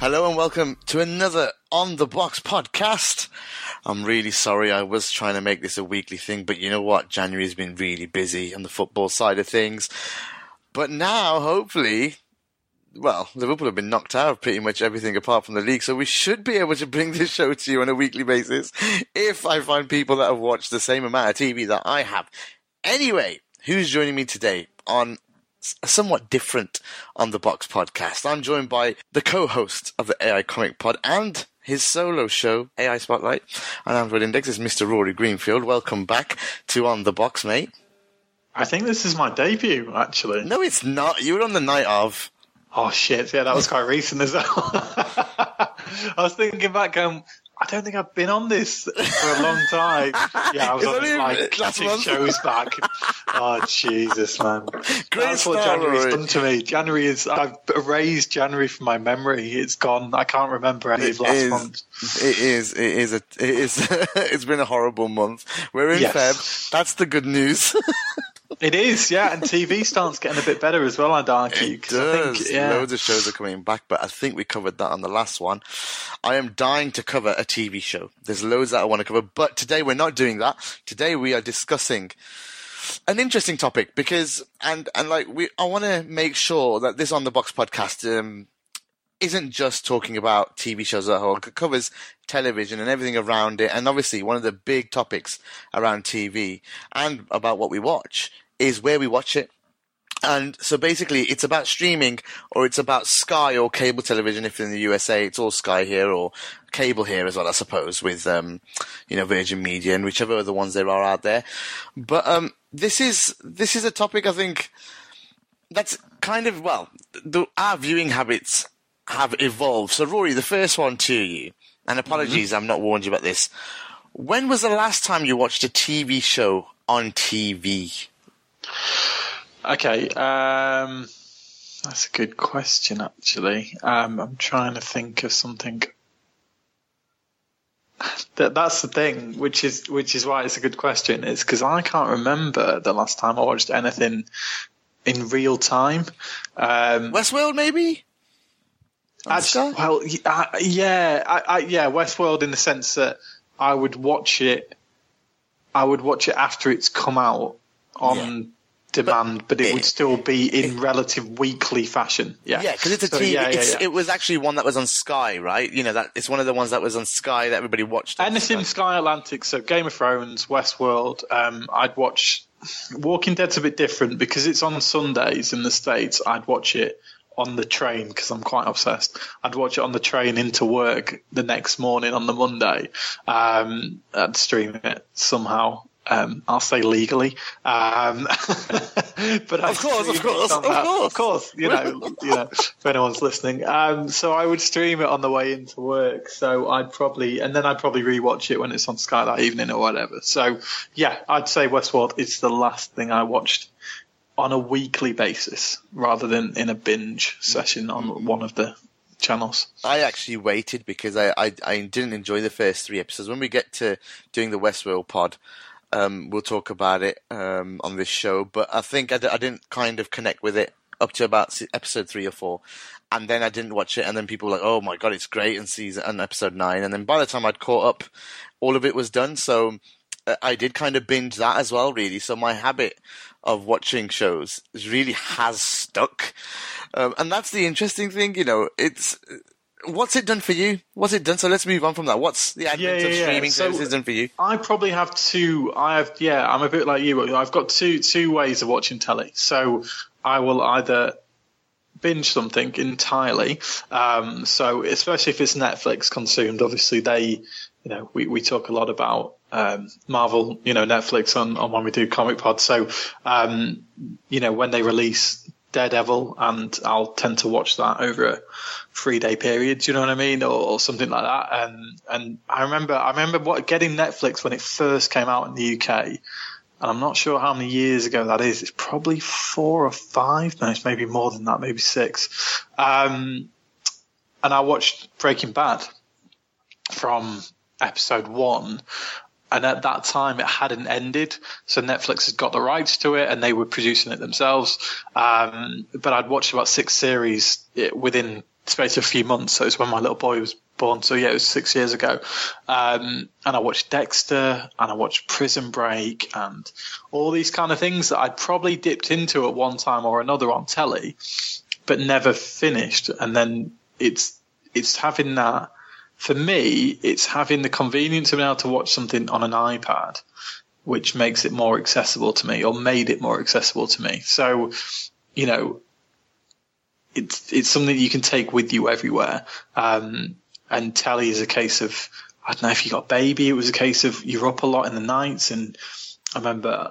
Hello and welcome to another On the Box podcast. I'm really sorry, I was trying to make this a weekly thing, but you know what? January's been really busy on the football side of things. But now, hopefully, well, Liverpool have been knocked out of pretty much everything apart from the league, so we should be able to bring this show to you on a weekly basis if I find people that have watched the same amount of TV that I have. Anyway, who's joining me today on a somewhat different On the Box podcast? I'm joined by the co-host of the AI Comic Pod and his solo show, AI Spotlight, and Android Index is Mr. Rory Greenfield. Welcome back to On the Box, mate. I think this is my debut, actually. No, it's not. You were on The Night Of. Oh, shit. Yeah, that was quite recent as well. I was thinking back, I don't think I've been on this for a long time. Yeah, I was on this, like, classic shows back. Oh, Jesus, man. That's what January's done to me. January is, I've erased January from my memory. It's gone. I can't remember any of last month. It is. It's been a horrible month. We're in Feb. That's the good news. It is, yeah, and TV starts getting a bit better as well, I'd argue. It does. I think, loads of shows are coming back, but I think we covered that on the last one. I am dying to cover a TV show. There's loads that I want to cover, but today we're not doing that. Today we are discussing an interesting topic because, I want to make sure that this On the Box podcast isn't just talking about TV shows as a whole. It covers television and everything around it. And obviously one of the big topics around TV and about what we watch is where we watch it. And so basically it's about streaming, or it's about Sky or cable television. If in the USA, it's all Sky here, or cable here as well, I suppose, with, Virgin Media and whichever other ones there are out there. But, this is a topic I think that's kind of, our viewing habits have evolved. So Rory, the first one to you, and apologies, I've not warned you about this. When was the last time you watched a TV show on TV? Okay, that's a good question, actually. I'm trying to think of something. That's the thing, which is why it's a good question. It's because I can't remember the last time I watched anything in real time. Westworld, maybe? Actually, well, yeah, Westworld, in the sense that I would watch it after it's come out on demand, but it would still be in relative weekly fashion. Yeah, yeah, because it's a TV. Yeah, it was actually one that was on Sky, right? You know, that it's one of the ones that was on Sky that everybody watched. Anything Sky Atlantic, so Game of Thrones, Westworld. I'd watch Walking Dead's a bit different because it's on Sundays in the States. I'd watch it on the train because I'm quite obsessed. I'd watch it on the train into work the next morning on the Monday. I'd stream it somehow. I'll say legally. But of course, you know, if anyone's listening. So I would stream it on the way into work. So I'd probably rewatch it when it's on Sky that evening or whatever. So yeah, I'd say Westworld is the last thing I watched on a weekly basis rather than in a binge session on one of the channels. I actually waited because I didn't enjoy the first three episodes. When we get to doing the Westworld pod, we'll talk about it on this show. But I think I didn't kind of connect with it up to about episode 3 or 4. And then I didn't watch it. And then people were like, oh my God, it's great. And episode 9. And then by the time I'd caught up, all of it was done. So I did kind of binge that as well, really. So my habit of watching shows really has stuck. And that's the interesting thing, you know, it's, what's it done for you? What's it done? So let's move on from that. What's the advent of streaming services done for you? I probably have two. I'm a bit like you. I've got two ways of watching telly. So I will either binge something entirely. So especially if it's Netflix consumed, obviously we talk a lot about Marvel, Netflix on when we do Comic Pod. So, when they release Daredevil, and I'll tend to watch that over a 3-day period, do you know what I mean? Or something like that. And I remember getting Netflix when it first came out in the UK, and I'm not sure how many years ago that is. It's probably 4 or 5, no, it's maybe more than that, maybe 6. And I watched Breaking Bad from episode 1. And at that time, it hadn't ended. So Netflix had got the rights to it and they were producing it themselves. But I'd watched about 6 series within the space of a few months. So it's when my little boy was born. So yeah, it was 6 years ago. And I watched Dexter and I watched Prison Break and all these kind of things that I'd probably dipped into at one time or another on telly, but never finished. And then it's having that. For me, it's having the convenience of being able to watch something on an iPad, which makes it more accessible to me, or made it more accessible to me. So, it's something you can take with you everywhere. And telly is a case of, I don't know, if you got a baby, it was a case of you're up a lot in the nights. And I remember,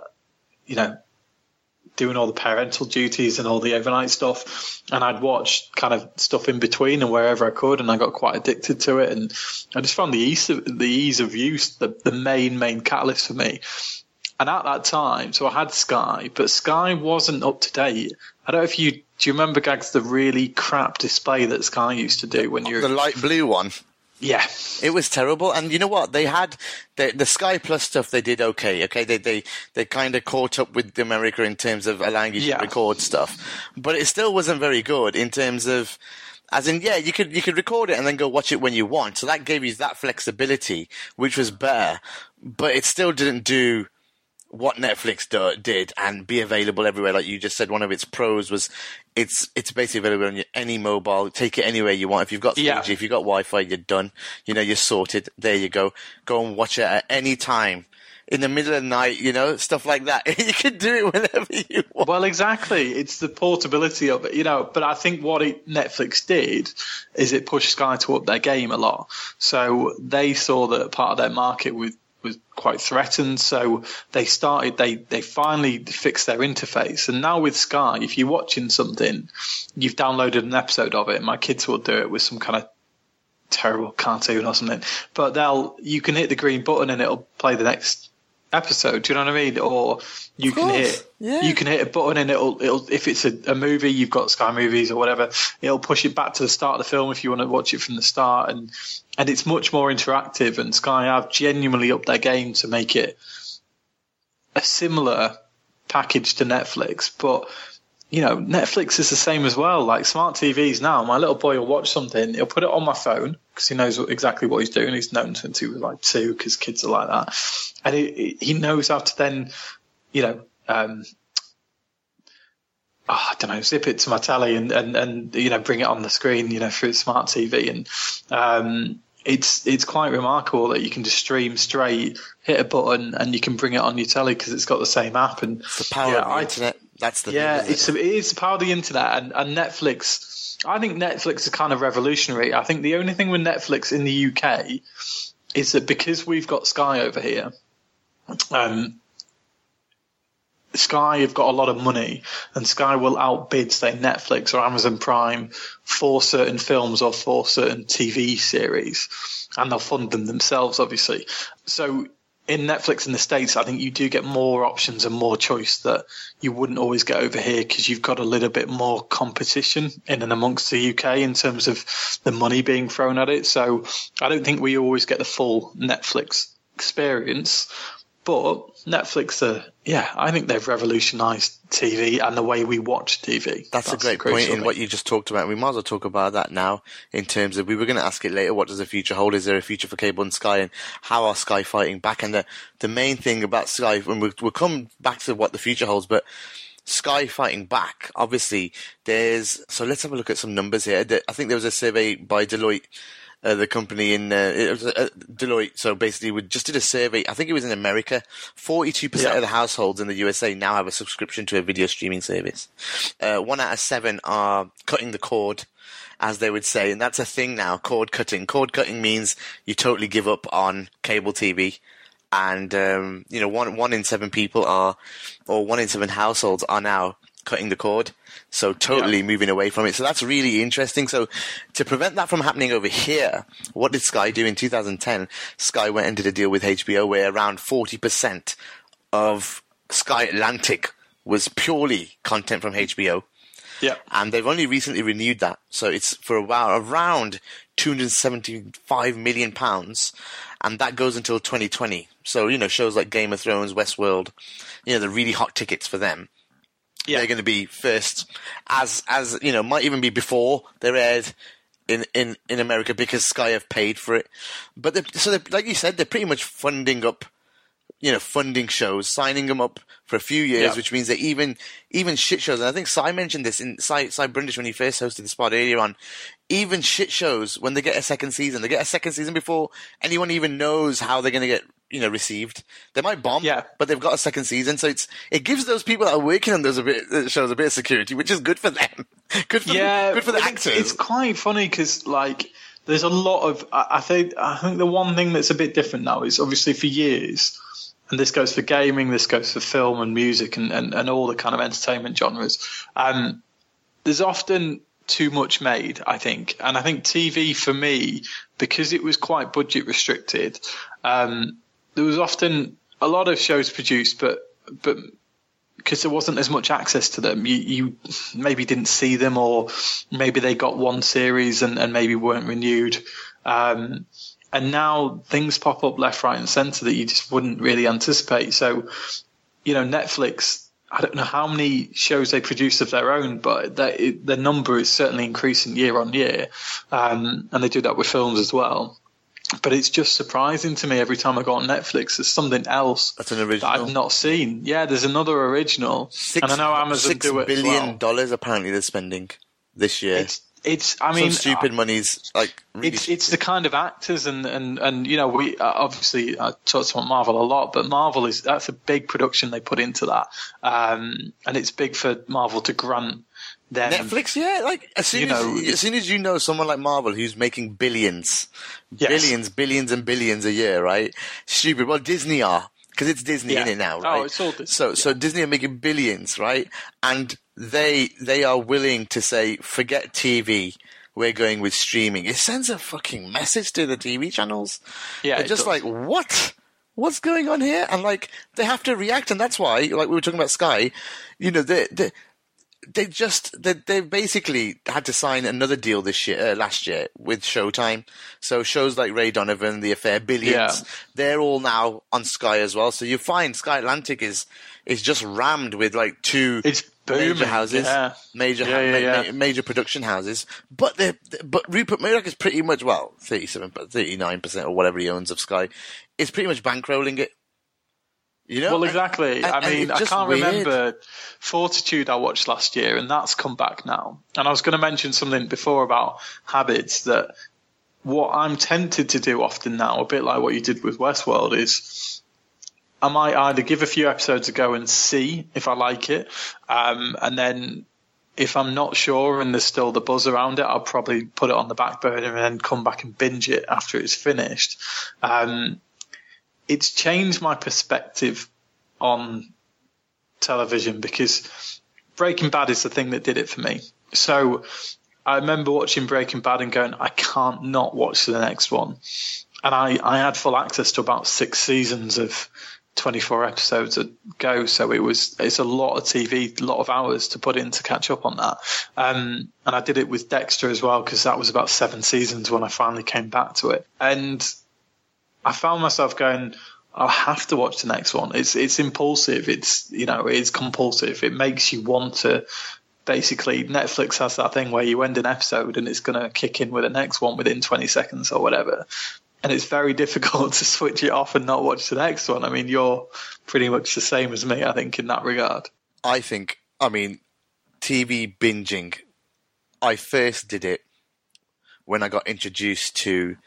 doing all the parental duties and all the overnight stuff, and I'd watch kind of stuff in between and wherever I could, and I got quite addicted to it. And I just found the ease of use the main catalyst for me. And at that time, so I had Sky, but Sky wasn't up to date. I don't know if do you remember, Gags, the really crap display that Sky used to do when you're the light blue one? Yeah, it was terrible. And you know what? They had the Sky Plus stuff. They did okay. They kind of caught up with America in terms of allowing you to record stuff, but it still wasn't very good in terms of, as in, you could record it and then go watch it when you want. So that gave you that flexibility, which was better, but it still didn't do what Netflix did and be available everywhere. Like you just said, one of its pros was it's basically available on any mobile. Take it anywhere you want. If you've got 3G, if you've got Wi-Fi, you're done. You're sorted. There you go. Go and watch it at any time. In the middle of the night, stuff like that. You can do it whenever you want. Well, exactly. It's the portability of it, But I think what Netflix did is it pushed Sky to up their game a lot. So they saw that part of their market was quite threatened, so they finally fixed their interface. And now with Sky, if you're watching something, you've downloaded an episode of it, and my kids will do it with some kind of terrible cartoon or something, but you can hit the green button and it'll play the next episode, do you know what I mean? Or you can hit a button and it'll if it's a movie, you've got Sky Movies or whatever, it'll push it back to the start of the film if you want to watch it from the start. And it's much more interactive, and Sky have genuinely upped their game to make it a similar package to Netflix. But, Netflix is the same as well. Like smart TVs now, my little boy will watch something, he'll put it on my phone because he knows exactly what he's doing. He's known since he was like 2 because kids are like that. And he knows how to then, zip it to my telly and bring it on the screen, through its smart TV. And it's quite remarkable that you can just stream straight, hit a button, and you can bring it on your telly because it's got the same app. And it's the power of the internet. That's the thing. It is the power of the internet and Netflix. I think Netflix is kind of revolutionary. I think the only thing with Netflix in the UK is that because we've got Sky over here, Sky have got a lot of money, and Sky will outbid, say, Netflix or Amazon Prime for certain films or for certain TV series, and they'll fund them themselves, obviously. So in Netflix in the States, I think you do get more options and more choice that you wouldn't always get over here because you've got a little bit more competition in and amongst the UK in terms of the money being thrown at it. So I don't think we always get the full Netflix experience. But Netflix, I think they've revolutionised TV and the way we watch TV. That's a great point in what you just talked about. We might as well talk about that now in terms of, we were going to ask it later, what does the future hold? Is there a future for cable and Sky, and how are Sky fighting back? And the main thing about Sky, and we'll come back to what the future holds, but Sky fighting back, obviously, so let's have a look at some numbers here. I think there was a survey by Deloitte. The company in Deloitte, so basically we just did a survey, I think it was in America, 42% of the households in the USA now have a subscription to a video streaming service. 1 out of 7 are cutting the cord, as they would say, and that's a thing now, cord cutting. Cord cutting means you totally give up on cable TV, and 1 in 7 people are, or 1 in 7 households are now cutting the cord, so totally moving away from it. So that's really interesting. So to prevent that from happening over here, what did Sky do in 2010? Sky went and did a deal with HBO where around 40% of Sky Atlantic was purely content from HBO. Yeah. And they've only recently renewed that. So it's for around £275 million, and that goes until 2020. So, shows like Game of Thrones, Westworld, the really hot tickets for them. Yeah. They're going to be first, as might even be before they're aired in America, because Sky have paid for it. But like you said, they're pretty much funding shows, signing them up for a few years, which means that even shit shows. And I think Si mentioned this in Si Brundish when he first hosted this pod earlier on. Even shit shows, when they get a second season, before anyone even knows how they're going to get received. They might bomb, but they've got a second season, so it gives those people that are working on those shows a bit of security, which is good for them. Good for the actors. It's quite funny because there's a lot of. I think the one thing that's a bit different now is obviously for years, and this goes for gaming, this goes for film and music and all the kind of entertainment genres. There's often too much made, I think, and I think TV for me, because it was quite budget restricted. There was often a lot of shows produced, but because there wasn't as much access to them, you maybe didn't see them, or maybe they got one series and maybe weren't renewed. And now things pop up left, right, and centre that you just wouldn't really anticipate. So, Netflix, I don't know how many shows they produce of their own, but their number is certainly increasing year on year. And they do that with films as well. But it's just surprising to me every time I go on Netflix, there's something else that's an original that I've not seen. Yeah, there's another original. And I know Amazon do it. $6 billion apparently they're spending this year. Some stupid money's really it's the kind of actors and we obviously I talked about Marvel a lot, but Marvel that's a big production they put into that, and it's big for Marvel to grant. Them. Netflix, as soon as someone like Marvel who's making billions, billions and billions a year, right? Stupid. Well, Disney are, because it's Disney in it now, right? Oh, it's all Disney. So Disney are making billions, right? And they are willing to say, forget TV. We're going with streaming. It sends a fucking message to the TV channels. Yeah, they're just what? What's going on here? And they have to react, and that's why, we were talking about Sky, They basically had to sign another deal last year with Showtime. So shows like Ray Donovan, The Affair, Billions, they're all now on Sky as well. So you find Sky Atlantic is just rammed with two major houses, major production houses. But Rupert Murdoch is pretty much 39% or whatever he owns of Sky is pretty much bankrolling it. Well, exactly. I can't remember Fortitude I watched last year, and that's come back now. And I was going to mention something before about habits, that what I'm tempted to do often now, a bit like what you did with Westworld, is I might either give a few episodes a go and see if I like it, and then if I'm not sure and there's still the buzz around it, I'll probably put it on the back burner and then come back and binge it after it's finished. It's changed my perspective on television, because Breaking Bad is the thing that did it for me. So I remember watching Breaking Bad and going, I can't not watch the next one. And I had full access to about 6 seasons of 24 episodes a go. So it's a lot of TV, a lot of hours to put in to catch up on that. And I did it with Dexter as well, because that was about 7 seasons when I finally came back to it. And I found myself going, I have to watch the next one. It's impulsive. It's, you know, it's compulsive. It makes you want to. Basically, Netflix has that thing where you end an episode and it's going to kick in with the next one within 20 seconds or whatever. And it's very difficult to switch it off and not watch the next one. I mean, you're pretty much the same as me, I think, in that regard. I think, I mean, TV binging, I first did it when I got introduced to,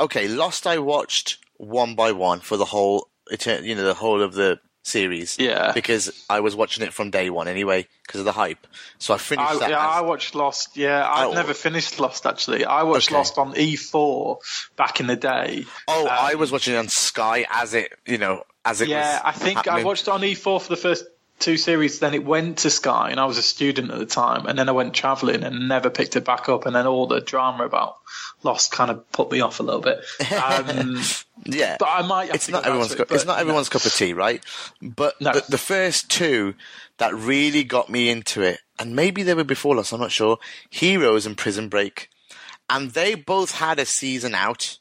okay, Lost I watched one by one for the whole, you know, the whole of the series, yeah, because I was watching it from day one anyway because of the hype. So I finished. I watched Lost. Yeah, I've never finished Lost actually. I watched Lost on E4 back in the day. Oh, I was watching it on Sky as it, you know, as it. Yeah, I think happening. I watched it on E4 for the first two series. Then it went to Sky, and I was a student at the time. And then I went traveling and never picked it back up. And then all the drama about Lost kind of put me off a little bit. Yeah, but I might. It's not everyone's cup of tea, right? But the first two that really got me into it, and maybe they were before us, I'm not sure. Heroes and Prison Break, and they both had a season out.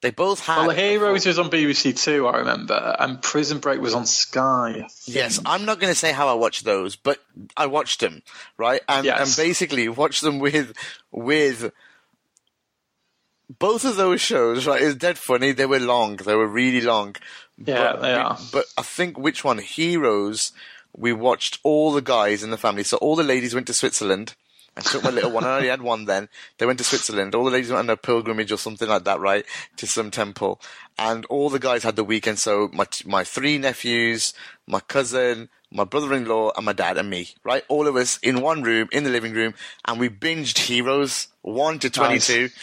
They both had. Well, Heroes was on BBC Two, I remember, and Prison Break was on Sky. Yes, I'm not going to say how I watched those, but I watched them, right? And, and basically watched them with. Both of those shows, right, is dead funny. They were long. They were really long. Yeah, they are. But I think which one? Heroes, we watched all the guys in the family. So all the ladies went to Switzerland. I took my little one. I only had one then. They went to Switzerland. All the ladies went on a pilgrimage or something like that, right, to some temple. And all the guys had the weekend. So my three nephews, my cousin, my brother-in-law, and my dad and me, right? All of us in one room, in the living room. And we binged Heroes 1 to 22. Nice.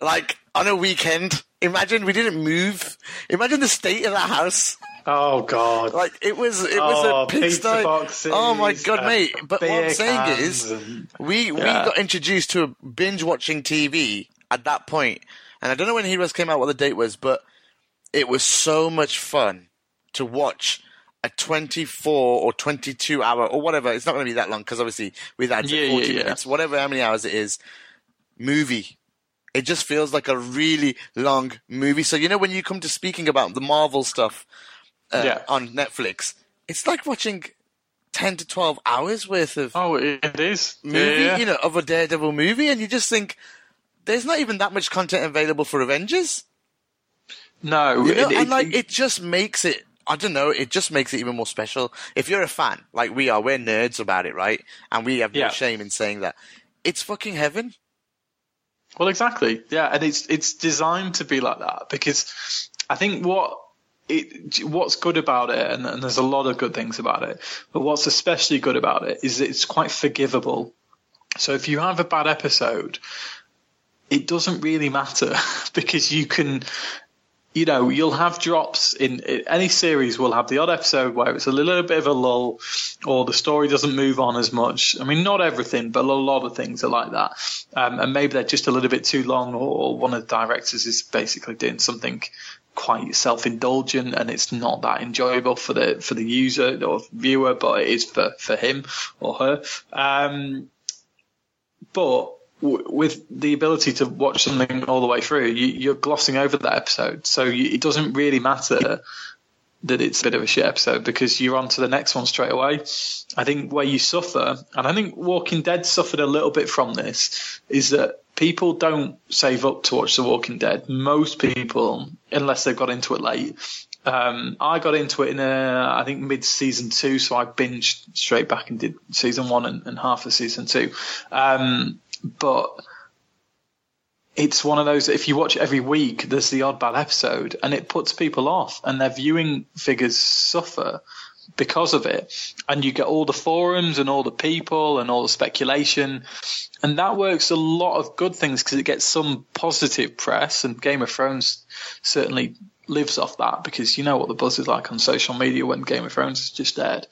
Like, on a weekend, imagine we didn't move. Imagine the state of that house. Oh, God. Like, it was a pigsty. Boxes, oh, my God, mate. But what I'm saying is, we got introduced to binge-watching TV at that point. And I don't know when Heroes came out, what the date was, but it was so much fun to watch a 24 or 22-hour or whatever. It's not going to be that long because, obviously, with that, it's 40 minutes, whatever, how many hours it is, movie. It just feels like a really long movie. So, you know, when you come to speaking about the Marvel stuff on Netflix, it's like watching 10 to 12 hours worth of movie, you know, of a Daredevil movie. And you just think there's not even that much content available for Avengers. No. You know? It just makes it, I don't know, it just makes it even more special. If you're a fan, like we are, we're nerds about it, right? And we have no shame in saying that. It's fucking heaven. Well, exactly. Yeah. And it's designed to be like that because I think what's good about it, and there's a lot of good things about it, but what's especially good about it is it's quite forgivable. So if you have a bad episode, it doesn't really matter because you can, you know, you'll have drops in any series. Will have the odd episode where it's a little bit of a lull or the story doesn't move on as much. I mean, not everything, but a lot of things are like that. And maybe they're just a little bit too long or one of the directors is basically doing something quite self-indulgent and it's not that enjoyable for the user or viewer, but it is for him or her. But with the ability to watch something all the way through, you're glossing over that episode. So it doesn't really matter that it's a bit of a shit episode because you're on to the next one straight away. I think where you suffer, and I think Walking Dead suffered a little bit from this, is that people don't save up to watch The Walking Dead. Most people, unless they've got into it late. I got into it I think mid-season 2, so I binged straight back and did season 1 and half of season 2. But it's one of those, if you watch every week, there's the odd bad episode and it puts people off and their viewing figures suffer because of it. And you get all the forums and all the people and all the speculation. And that works a lot of good things because it gets some positive press, and Game of Thrones certainly lives off that because you know what the buzz is like on social media when Game of Thrones is just aired.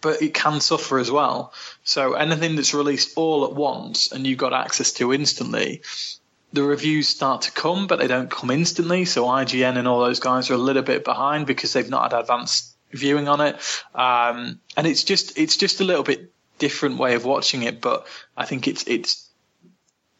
But it can suffer as well. So anything that's released all at once and you've got access to instantly, the reviews start to come, but they don't come instantly. So IGN and all those guys are a little bit behind because they've not had advanced viewing on it. And it's just a little bit different way of watching it, but I think it's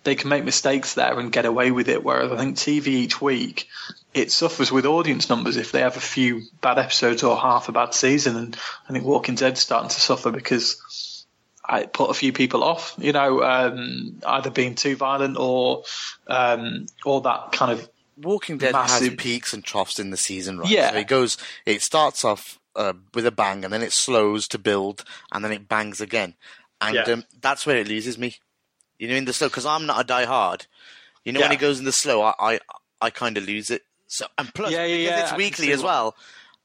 they can make mistakes there and get away with it. Whereas I think TV each week, it suffers with audience numbers if they have a few bad episodes or half a bad season. And I think Walking Dead's starting to suffer because it put a few people off, you know, either being too violent or that kind of Walking Dead massive... has peaks and troughs in the season, right? Yeah. So it starts off with a bang and then it slows to build and then it bangs again. And that's where it loses me. You know, in the slow, because I'm not a diehard. You know, when it goes in the slow, I kind of lose it. So, and plus, because it's weekly as well,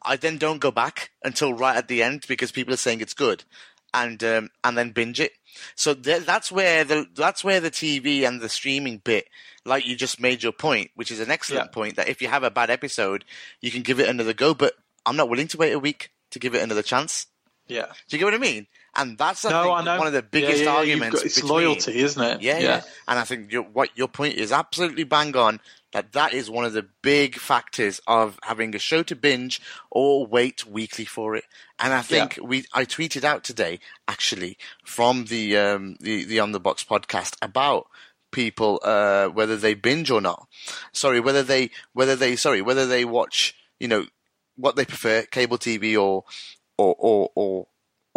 I then don't go back until right at the end because people are saying it's good, and then binge it. So that's where the TV and the streaming bit, like you just made your point, which is an excellent point, that if you have a bad episode, you can give it another go. But I'm not willing to wait a week to give it another chance. Yeah, do you get what I mean? And that's one of the biggest arguments. It's loyalty, isn't it? Yeah. And I think your point is absolutely bang on. That is one of the big factors of having a show to binge or wait weekly for it. And I think I tweeted out today actually from the On the Box podcast about people whether they binge or not. Sorry, whether they watch, you know, what they prefer, cable TV or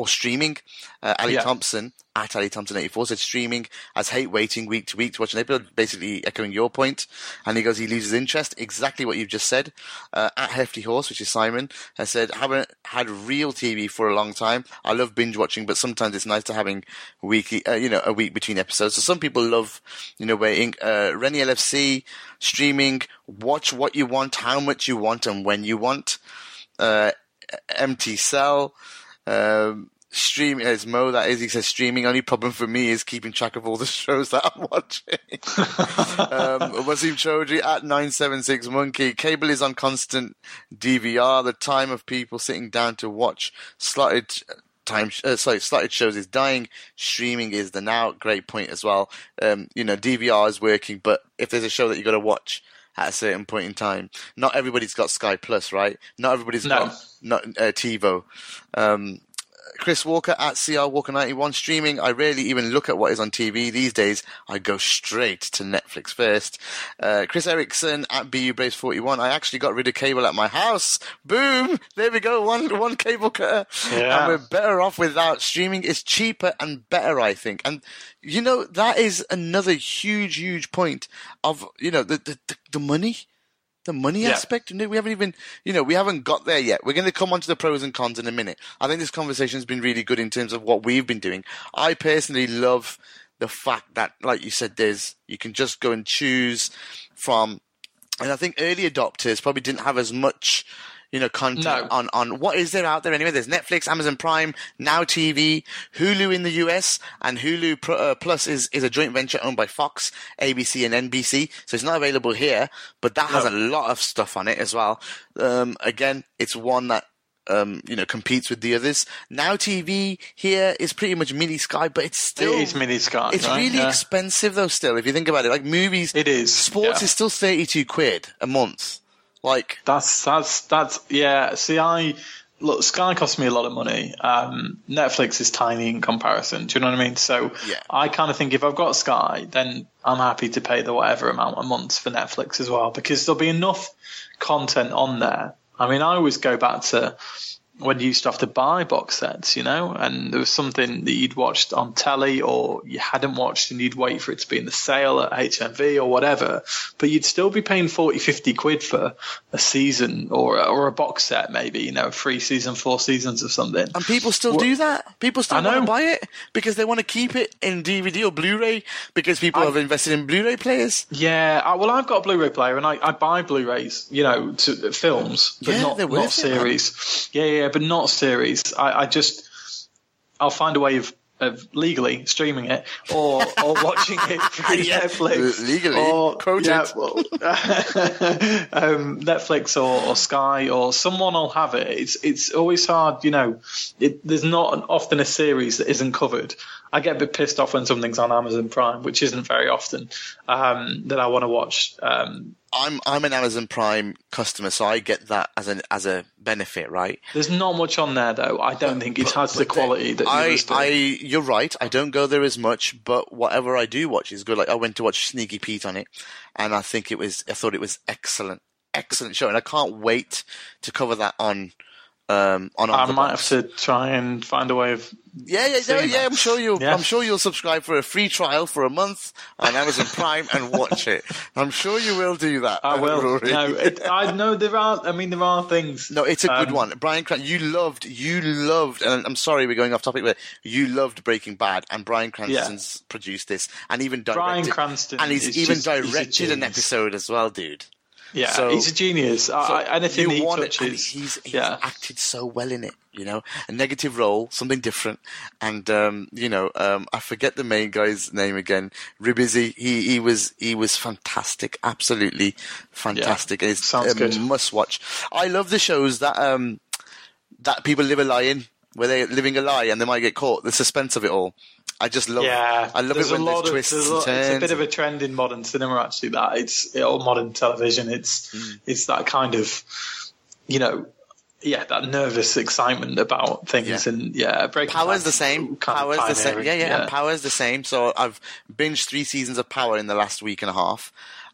streaming. Thompson at Ali Thompson 84 said streaming as hate waiting week to week to watch an episode, basically echoing your point. And he goes, he loses interest. Exactly what you've just said. At Hefty Horse, which is Simon, has said, haven't had real TV for a long time. I love binge watching, but sometimes it's nice to having weekly, a week between episodes. So some people love, waiting. Rennie LFC, streaming, watch what you want, how much you want, and when you want. Empty Cell. Stream as Mo, that is, he says streaming. Only problem for me is keeping track of all the shows that I'm watching. Wasim Chaudhry at 976 Monkey. Cable is on constant DVR. The time of people sitting down to watch slotted shows is dying. Streaming is the now. Great point as well. DVR is working, but if there's a show that you got to watch at a certain point in time. Not everybody's got Sky Plus, right? Not everybody's got TiVo. Chris Walker at CR Walker 91 streaming. I rarely even look at what is on TV these days. I go straight to Netflix first. Chris Erickson at BU Braves 41. I actually got rid of cable at my house. Boom! There we go. One cable cutter, and we're better off without. Streaming is cheaper and better, I think. And that is another huge point of the money. The money aspect, we haven't even, we haven't got there yet. We're going to come on to the pros and cons in a minute. I think this conversation has been really good in terms of what we've been doing. I personally love the fact that, like you said, you can just go and choose from, and I think early adopters probably didn't have as much, content on what is there out there anyway. There's Netflix, Amazon Prime, Now TV, Hulu in the US, and Hulu Plus is a joint venture owned by Fox, ABC, and NBC. So it's not available here, but that has a lot of stuff on it as well. Again, it's one that competes with the others. Now TV here is pretty much mini Sky, but it is mini Sky. It's really expensive though. Still, if you think about it, like movies, it is. Sports is still £32 a month. Like that's yeah. See, Sky costs me a lot of money. Netflix is tiny in comparison. Do you know what I mean? So I kind of think if I've got Sky, then I'm happy to pay the whatever amount a month for Netflix as well, because there'll be enough content on there. I mean, I always go back to when you used to have to buy box sets, and there was something that you'd watched on telly or you hadn't watched and you'd wait for it to be in the sale at HMV or whatever, but you'd still be paying 40, 50 quid for a season or a box set, maybe, 3 seasons, 4 seasons or something. And people still do that. People still want to buy it because they want to keep it in DVD or Blu-ray because people have invested in Blu-ray players. Yeah. I've got a Blu-ray player and I buy Blu-rays, to films, but not series. But not series. I'll find a way of legally streaming it or watching it through Netflix. Legally, quoted. Yeah, well, Netflix or Sky or someone will have it. It's always hard, there's not often a series that isn't covered. I get a bit pissed off when something's on Amazon Prime, which isn't very often, that I want to watch I'm an Amazon Prime customer, so I get that as a benefit, right? There's not much on there, though. I don't think it has the quality that you used to. You're right. I don't go there as much, but whatever I do watch is good. Like I went to watch Sneaky Pete on it, and I thought it was excellent, excellent show, and I can't wait to cover that on I might have to try and find a way of. Yeah. I'm sure you'll subscribe for a free trial for a month on Amazon Prime and watch it. I'm sure you will do that. I will. Rory. No, I know there are. I mean, there are things. No, it's a good one. Brian Cranston, you loved, and I'm sorry we're going off topic, but you loved Breaking Bad, and Brian Cranston's produced this, and even directed. Brian Cranston, and he's directed an episode as well, dude. Yeah, so, he's a genius. Anything he touches, he's acted so well in it. You know, a negative role, something different, and I forget the main guy's name again. Ribisi. He was fantastic, absolutely fantastic. Yeah, it's a must watch. I love the shows that people live a lie in, where they're living a lie and they might get caught. The suspense of it all. I just love it. I love it when there's twists and turns. It's a bit of a trend in modern cinema, actually, that it's all modern television. It's that kind of, that nervous excitement about things. Yeah. And Power's the same. Power's the same. Yeah. And Power's the same. So I've binged 3 seasons of Power in the last week and a half.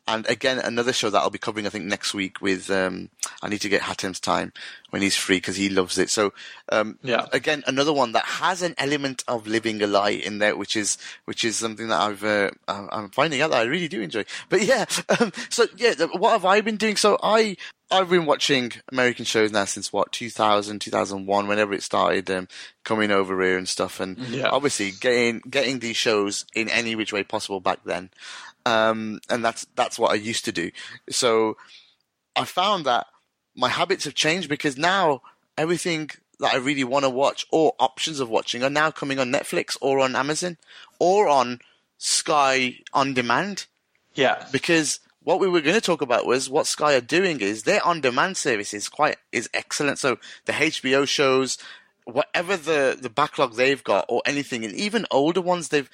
And again, another show that I'll be covering, I think, next week with, I need to get Hatem's time when he's free because he loves it. So, again, another one that has an element of living a lie in there, which is something that I'm finding out that I really do enjoy. But what have I been doing? So I've been watching American shows now since 2001, whenever it started coming over here and stuff. And obviously getting these shows in any which way possible back then. And that's what I used to do. So I found that my habits have changed because now everything that I really want to watch or options of watching are now coming on Netflix or on Amazon or on Sky On Demand. Yeah. Because what we were going to talk about was what Sky are doing is their on-demand service is excellent. So the HBO shows, whatever the backlog they've got or anything, and even older ones that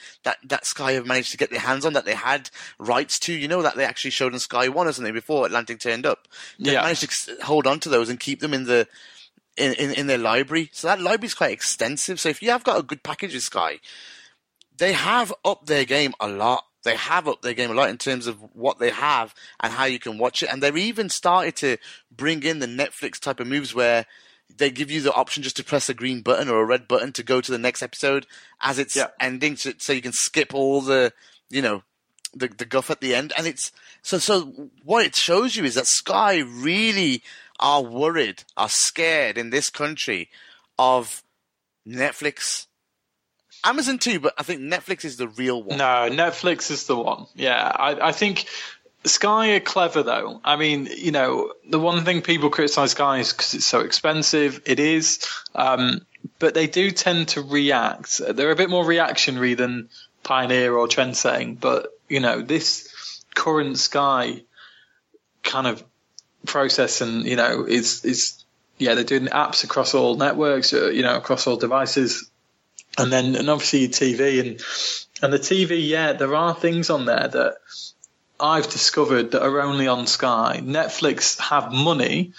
Sky have managed to get their hands on that they had rights to, that they actually showed on Sky One or something before Atlantic turned up. They managed to hold on to those and keep them in the in their library. So that library is quite extensive. So if you have got a good package with Sky, they have upped their game a lot. They have upped their game a lot in terms of what they have and how you can watch it. And they've even started to bring in the Netflix type of moves where they give you the option just to press a green button or a red button to go to the next episode as it's ending, so you can skip all the guff at the end. And it's so what it shows you is that Sky really are scared in this country of Netflix. Amazon too, but I think Netflix is the real one. No, Netflix is the one. Yeah, I think Sky are clever, though. I mean, the one thing people criticize Sky is because it's so expensive. It is. But they do tend to react. They're a bit more reactionary than pioneer or trendsetting. But, this current Sky kind of process and, they're doing apps across all networks, across all devices. And then, and obviously TV and the TV, there are things on there that I've discovered that are only on Sky. Netflix have money,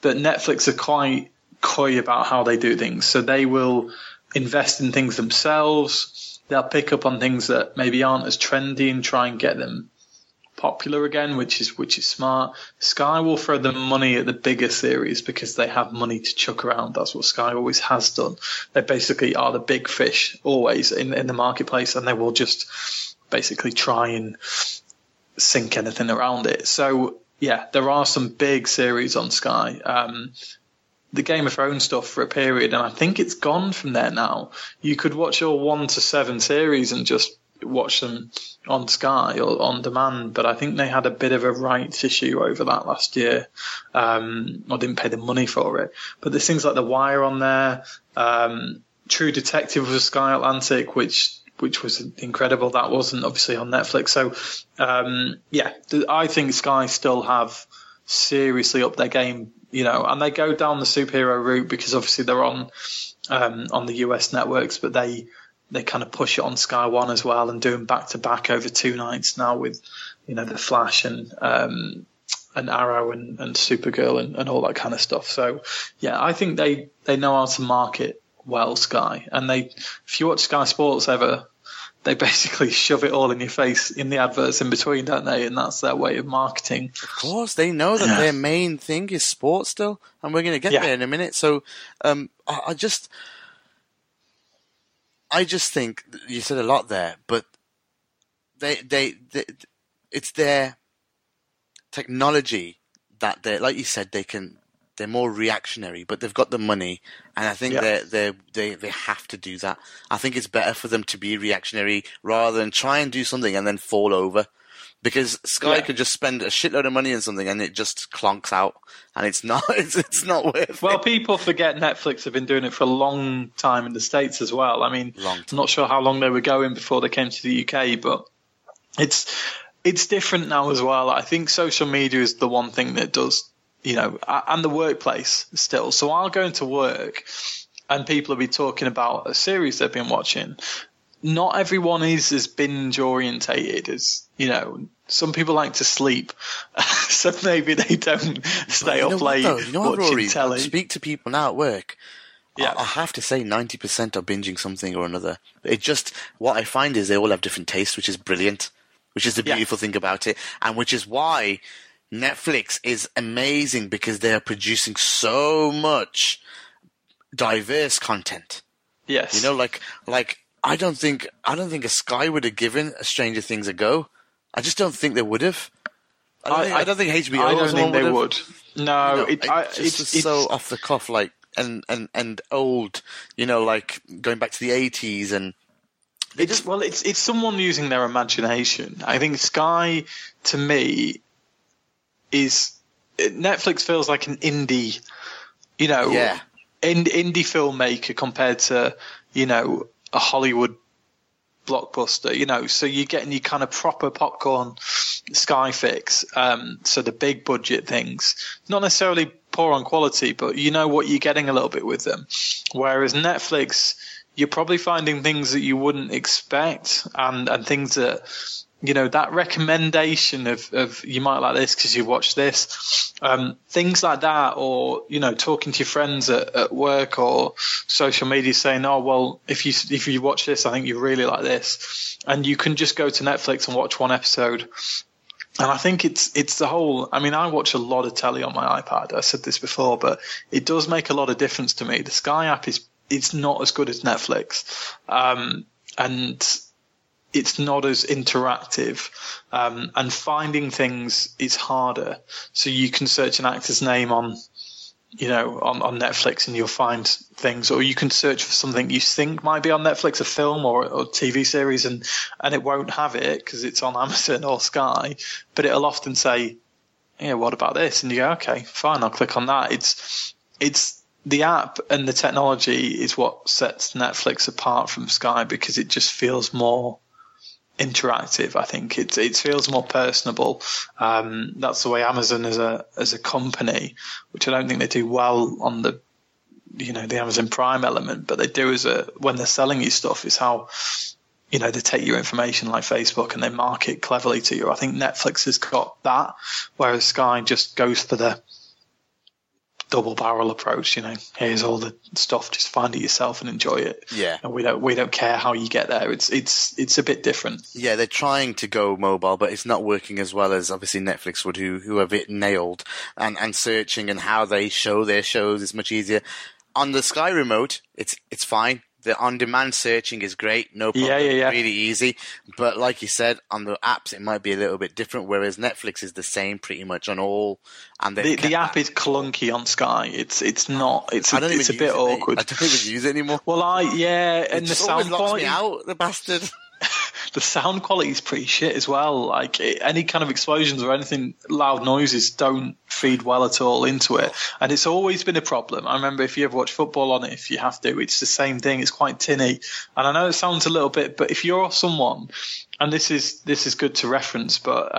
but Netflix are quite coy about how they do things. So they will invest in things themselves. They'll pick up on things that maybe aren't as trendy and try and get them popular again, which is smart. Sky will throw the money at the bigger series because they have money to chuck around. That's what Sky always has done. They basically are the big fish always in the marketplace, and they will just basically try and sink anything around it. So there are some big series on Sky. The Game of Thrones stuff for a period, and I think it's gone from there now. You could watch all 1 to 7 series and just watch them on Sky or on demand, but I think they had a bit of a rights issue over that last year. I didn't pay the money for it, but there's things like The Wire on there. True Detective was Sky Atlantic, which was incredible. That wasn't obviously on Netflix. So, I think Sky still have seriously upped their game, and they go down the superhero route because obviously they're on the US networks, but they kind of push it on Sky One as well and doing back to back over 2 nights now with, The Flash and and Arrow and Supergirl and all that kind of stuff. So, yeah, I think they know how to market well, Sky. And they, if you watch Sky Sports ever, they basically shove it all in your face in the adverts in between, don't they? And that's their way of marketing. Of course, they know that their main thing is sports still, and we're going to get there in a minute. So I just think you said a lot there, but they it's their technology that they, like you said, they can. They're more reactionary, but they've got the money, and I think they have to do that. I think it's better for them to be reactionary rather than try and do something and then fall over, because Sky could just spend a shitload of money on something and it just clonks out, and it's not worth. Well, people forget Netflix have been doing it for a long time in the States as well. I mean, I'm not sure how long they were going before they came to the UK, but it's different now as well. I think social media is the one thing that does. You know, and the workplace still. So I'll go into work and people will be talking about a series they've been watching. Not everyone is as binge orientated as, you know, some people like to sleep. So maybe they don't stay up late watching Rory, telly. I speak to people now at work. Yeah. I have to say 90% are binging something or another. It just, what I find is they all have different tastes, which is brilliant, which is the beautiful thing about it. And which is why Netflix is amazing, because they are producing so much diverse content. Yes, you know, like I don't think a Sky would have given Stranger Things a go. I just don't think they would have. I don't think HBO. I don't think they would. No, you know, it's so off the cuff, like and old. You know, like going back to the 80s and. It's someone using their imagination. I think Sky, to me. Netflix feels like an indie, you know, indie filmmaker compared to, you know, a Hollywood blockbuster, you know. So you're getting your kind of proper popcorn Sky fix. So the big budget things, not necessarily poor on quality, but you know what you're getting a little bit with them. Whereas Netflix, you're probably finding things that you wouldn't expect and things that. You know, that recommendation of you might like this because you watched this, things like that, or, you know, talking to your friends at work or social media saying, oh, well, if you watch this, I think you really like this. And you can just go to Netflix and watch one episode. And I think it's the whole – I mean, I watch a lot of telly on my iPad. I said this before, but it does make a lot of difference to me. The Sky app it's not as good as Netflix. And – it's not as interactive, and finding things is harder. So you can search an actor's name on Netflix and you'll find things, or you can search for something you think might be on Netflix, a film or TV series, and it won't have it because it's on Amazon or Sky, but it'll often say, yeah, what about this? And you go, okay, fine, I'll click on that. It's the app and the technology is what sets Netflix apart from Sky, because it just feels more interactive. I think it feels more personable. That's the way Amazon as a company, which I don't think they do well on the, you know, the Amazon Prime element, but they do when they're selling you stuff, is how, you know, they take your information like Facebook and they market cleverly to you. I think Netflix has got that, whereas Sky just goes for the double barrel approach. You know, here's all the stuff, just find it yourself and enjoy it. Yeah, and we don't care how you get there. It's a bit different. Yeah, they're trying to go mobile, but it's not working as well as obviously Netflix would, who have it nailed, and searching and how they show their shows is much easier on the Sky remote. It's fine. The on-demand searching is great, no problem, really easy. But like you said, on the apps, it might be a little bit different, whereas Netflix is the same pretty much on all. And the app is clunky on Sky. It's not. It's a bit awkward. I don't even use it anymore. Well, and the sound quality out, the bastard. The sound quality is pretty shit as well. Like any kind of explosions or anything, loud noises don't feed well at all into it. And it's always been a problem. I remember if you ever watch football on it, if you have to, it's the same thing. It's quite tinny. And I know it sounds a little bit, but if you're someone, and this is good to reference, but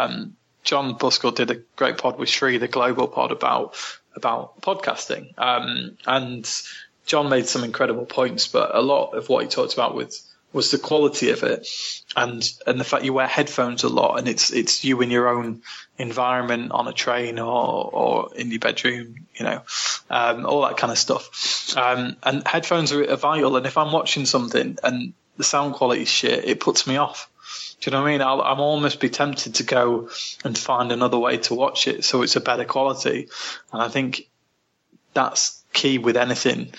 John Buskell did a great pod with Shree, the Global Pod, about podcasting. And John made some incredible points, but a lot of what he talked about with was the quality of it, and the fact you wear headphones a lot, and it's you in your own environment on a train or in your bedroom, you know, all that kind of stuff. And headphones are vital. And if I'm watching something and the sound quality is shit, it puts me off. Do you know what I mean? I'm almost be tempted to go and find another way to watch it so it's a better quality. And I think that's key with anything.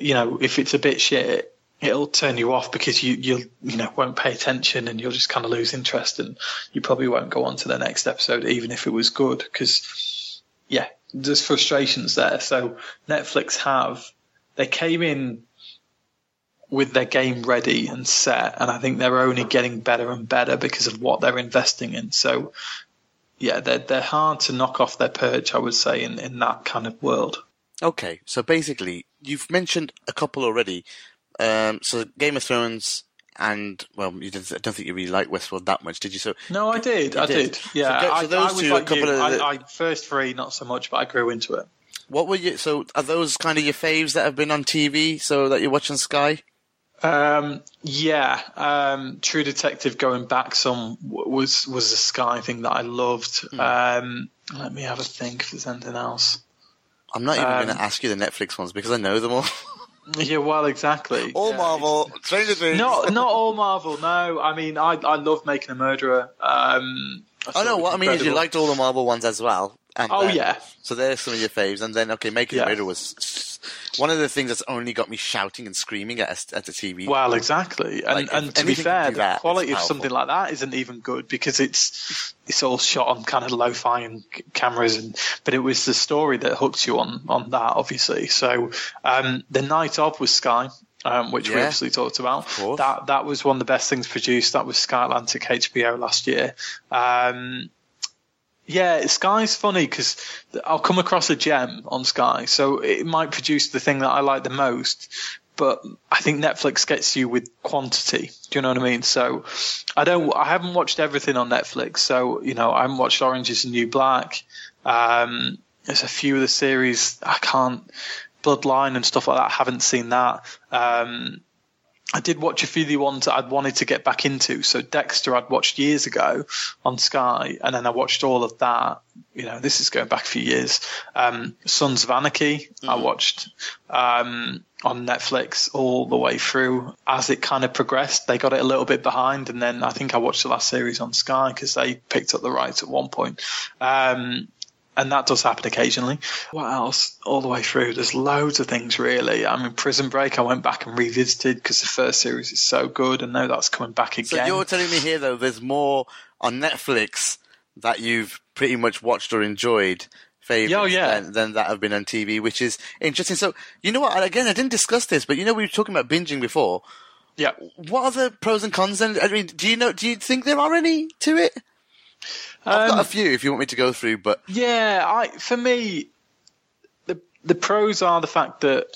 You know, if it's a bit shit, it'll turn you off because you won't pay attention and you'll just kind of lose interest, and you probably won't go on to the next episode even if it was good, because there's frustrations there. So Netflix they came in with their game ready and set, and I think they're only getting better and better because of what they're investing in. So they're hard to knock off their perch, I would say, in that kind of world. Okay, so basically you've mentioned a couple already. So Game of Thrones, and I don't think you really like Westworld that much, did you? So no, I did. I did. Yeah, so those I was two, like a couple you. Of the... I first three not so much, but I grew into it. What were you? So are those kind of your faves that have been on TV? So that you're watching Sky? True Detective, going back some, was a Sky thing that I loved. Let me have a think if there's anything else. I'm not even going to ask you the Netflix ones because I know them all. Yeah, well, exactly. All Marvel. Stranger Things. Not all Marvel, no. I mean, I love Making a Murderer. What I mean is you liked all the Marvel ones as well. So they're some of your faves. And then, okay, Making a Murderer was one of the things that's only got me shouting and screaming at the TV. Well, exactly. And to be fair, the quality of something like that isn't even good because it's all shot on kind of lo-fi and cameras, but it was the story that hooked you on that, obviously. So The Night Of was Sky, which we obviously talked about. That was one of the best things produced. That was Sky Atlantic, HBO last year. Sky's funny because I'll come across a gem on Sky, so it might produce the thing that I like the most, but I think Netflix gets you with quantity. Do you know what I mean? So I haven't watched everything on Netflix. So, you know, I haven't watched Orange Is the New Black. There's a few of the series Bloodline and stuff like that. I haven't seen that. I did watch a few of the ones that I'd wanted to get back into. So Dexter I'd watched years ago on Sky, and then I watched all of that. You know, this is going back a few years. Sons of Anarchy I watched on Netflix all the way through. As it kind of progressed, they got it a little bit behind, and then I think I watched the last series on Sky because they picked up the rights at one point. And that does happen occasionally. What else? All the way through. There's loads of things, really. I mean, Prison Break, I went back and revisited because the first series is so good, and now that's coming back again. So you're telling me here, though, there's more on Netflix that you've pretty much watched or enjoyed than that have been on TV, which is interesting. So, you know what? Again, I didn't discuss this, but you know we were talking about binging before. Yeah. What are the pros and cons? And I mean, do you think there are any to it? I've got a few if you want me to go through, but for me, the pros are the fact that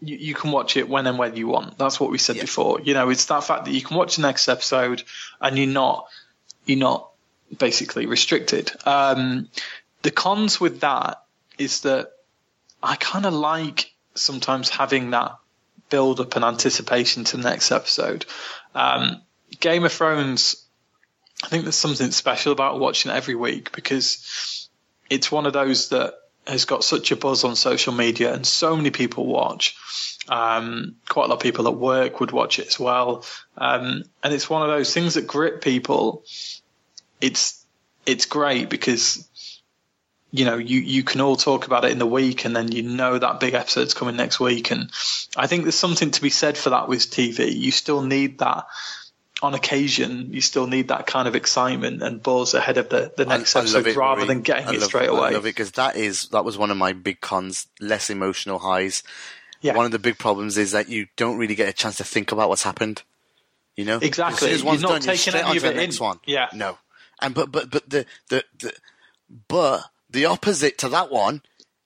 you can watch it when and where you want. That's what we said before. You know, it's that fact that you can watch the next episode and you're not basically restricted. The cons with that is that I kind of like sometimes having that build up and anticipation to the next episode. Game of Thrones, I think there's something special about watching it every week because it's one of those that has got such a buzz on social media and so many people watch. Quite a lot of people at work would watch it as well. And it's one of those things that grip people. It's great because, you know, you can all talk about it in the week, and then you know that big episode's coming next week. And I think there's something to be said for that with TV. You still need that. On occasion, you still need that kind of excitement and buzz ahead of the next episode than getting it straight away. I love it because that was one of my big cons, less emotional highs. Yeah. One of the big problems is that you don't really get a chance to think about what's happened. You know? Exactly. You're not taking any of it in. Next one. Yeah. No. And but the opposite to that one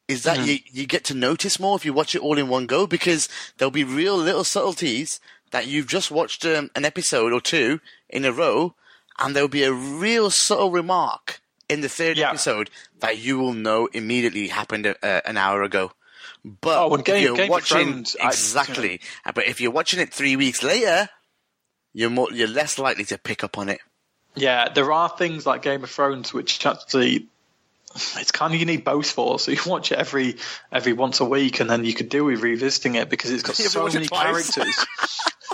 is that you get to notice more if you watch it all in one go, because there'll be real little subtleties that you've just watched an episode or two in a row, and there'll be a real subtle remark in the third episode that you will know immediately happened an hour ago. But if you're watching it 3 weeks later, you're less likely to pick up on it. Yeah, there are things like Game of Thrones which actually it's kind of you need both for. So you watch it every once a week, and then you could do with revisiting it because it's got so many characters.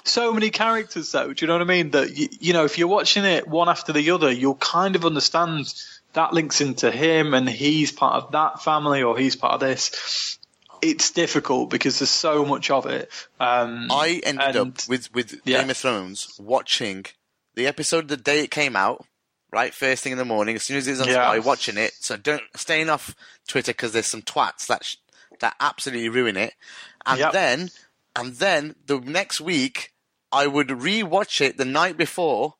So many characters, though. Do you know what I mean? That you know, if you're watching it one after the other, you'll kind of understand that links into him, and he's part of that family, or he's part of this. It's difficult because there's so much of it. I ended up with Game of Thrones watching the episode the day it came out, right? First thing in the morning, as soon as it's on Sky, watching it. So don't staying off Twitter because there's some twats that absolutely ruin it. And then the next week, I would re-watch it the night before,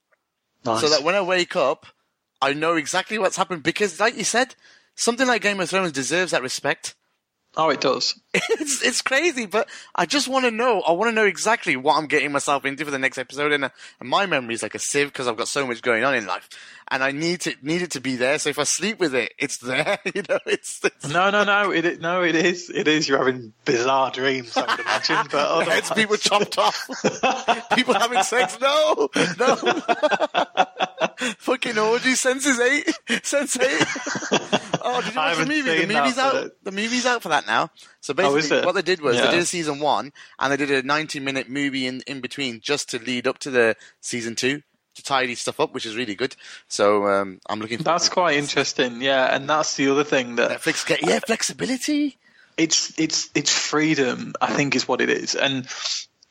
so that when I wake up, I know exactly what's happened. Because, like you said, something like Game of Thrones deserves that respect. Oh, it does. It's crazy, but I just want to know. I want to know exactly what I'm getting myself into for the next episode. And my memory is like a sieve because I've got so much going on in life, and I need it to be there. So if I sleep with it, it's there. You know, it's no. It is. You're having bizarre dreams, I would imagine. But otherwise... Heads people chopped off. People having sex. No. Fucking orgy. Sense eight. Oh, did you watch the movie? The movie's out for that now. So basically, what they did was they did a season one, and they did a 90-minute movie in between just to lead up to the season two to tidy stuff up, which is really good. So I'm looking. That's quite interesting, yeah. And that's the other thing that Netflix get, flexibility. It's freedom, I think, is what it is. And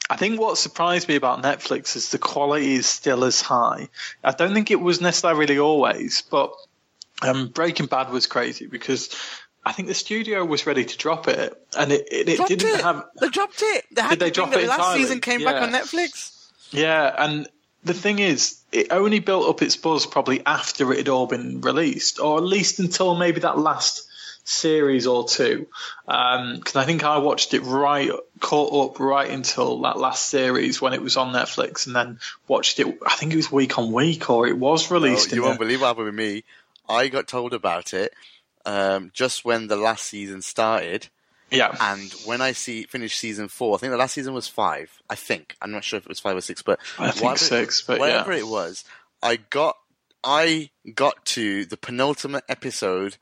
I think what surprised me about Netflix is the quality is still as high. I don't think it was necessarily always, but Breaking Bad was crazy because I think the studio was ready to drop it, and it didn't have. They dropped it. They had did they drop it entirely? Last season came back on Netflix. Yeah, and the thing is, it only built up its buzz probably after it had all been released, or at least until maybe that last series or two. Because I think I watched it caught up right until that last series when it was on Netflix, and then watched it. I think it was week on week, or it was released. You won't believe what happened with me. I got told about it. Just when the last season started, and when I finished season 4, I think the last season was 5. I think I'm not sure if it was 5 or 6, but I think 6. But whatever it was, I got to the penultimate episode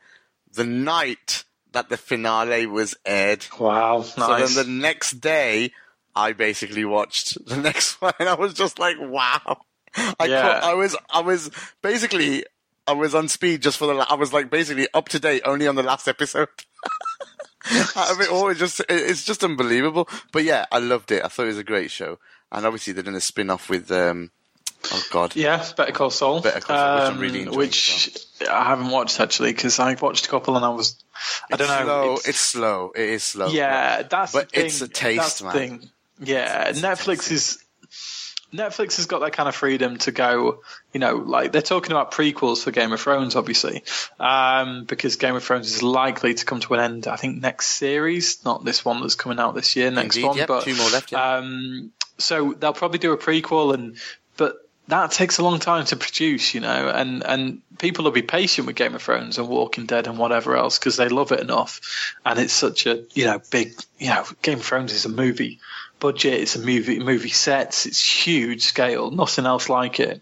the night that the finale was aired. Wow! Nice. So then the next day, I basically watched the next one. I was just like, wow! I was on speed just for I was like basically up to date only on the last episode. I mean, it's just unbelievable. But yeah, I loved it. I thought it was a great show. And obviously they're doing a spin-off with, Better Call Saul. Better Call Saul, which I'm really enjoying. Which I haven't watched actually because I watched a couple and It's slow. It is slow. Yeah, that's the thing. But it's a taste, man. Yeah, Netflix is... Netflix has got that kind of freedom to go, you know, like they're talking about prequels for Game of Thrones, obviously, because Game of Thrones is likely to come to an end, I think, next series, not this one that's coming out this year, next Indeed, one. Yep, but 2 more left, yeah. So they'll probably do a prequel, but that takes a long time to produce, you know, and people will be patient with Game of Thrones and Walking Dead and whatever else because they love it enough, and it's such a, you know, big, you know, Game of Thrones is a movie. Budget, it's a movie sets, it's huge scale, nothing else like it.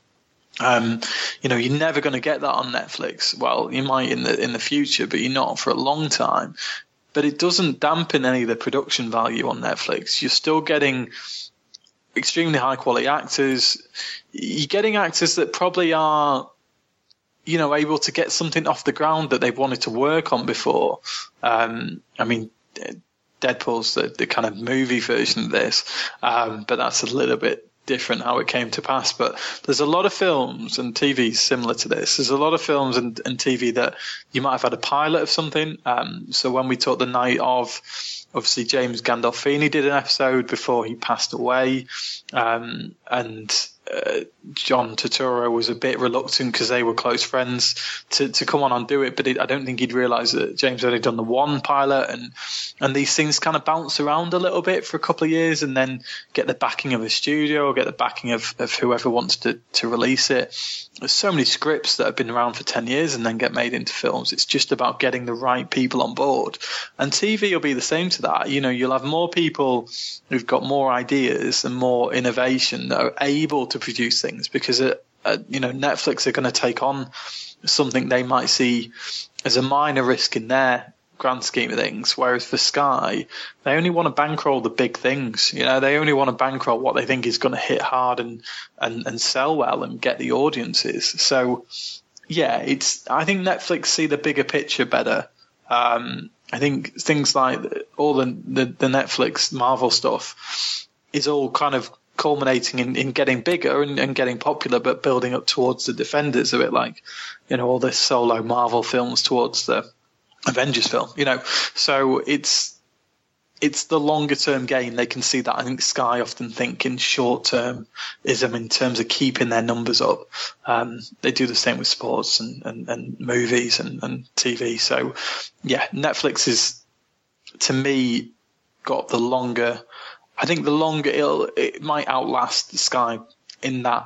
You know, you're never going to get that on Netflix. Well, you might in the future, but you're not for a long time. But it doesn't dampen any of the production value on Netflix. You're still getting extremely high quality actors. You're getting actors that probably are, you know, able to get something off the ground that they've wanted to work on before. I mean, Deadpool's the kind of movie version of this, but that's a little bit different how it came to pass. But there's a lot of films and TV similar to this. There's a lot of films and TV that you might have had a pilot of something. So when we talked The Night Of, obviously James Gandolfini did an episode before he passed away, and John Turturro was a bit reluctant because they were close friends to come on and do it, but I don't think he'd realise that James had only done the one pilot, and these things kind of bounce around a little bit for a couple of years and then get the backing of a studio or get the backing of whoever wants to release it. There's so many scripts that have been around for 10 years and then get made into films. It's just about getting the right people on board, and TV will be the same to that, you know, you'll have more people who've got more ideas and more innovation that are able to produce things because, you know, Netflix are going to take on something they might see as a minor risk in their grand scheme of things. Whereas for Sky, they only want to bankroll the big things. You know, they only want to bankroll what they think is going to hit hard and sell well and get the audiences. So, yeah, it's. I think Netflix see the bigger picture better. I think things like all the Netflix Marvel stuff is all kind of culminating in getting bigger and getting popular, but building up towards the Defenders a bit, like, you know, all the solo Marvel films towards the Avengers film, you know. So it's the longer term game. They can see that. I think Sky often think in short termism in terms of keeping their numbers up. They do the same with sports and movies and TV. So yeah, Netflix is, to me, got the longer. I think the longer it might outlast Sky in the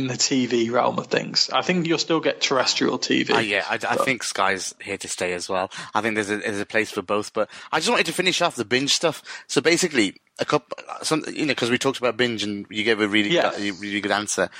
TV realm of things. I think you'll still get terrestrial TV. I think Sky's here to stay as well. I think there's a place for both. But I just wanted to finish off the binge stuff. So basically, because we talked about binge and you gave a really good answer,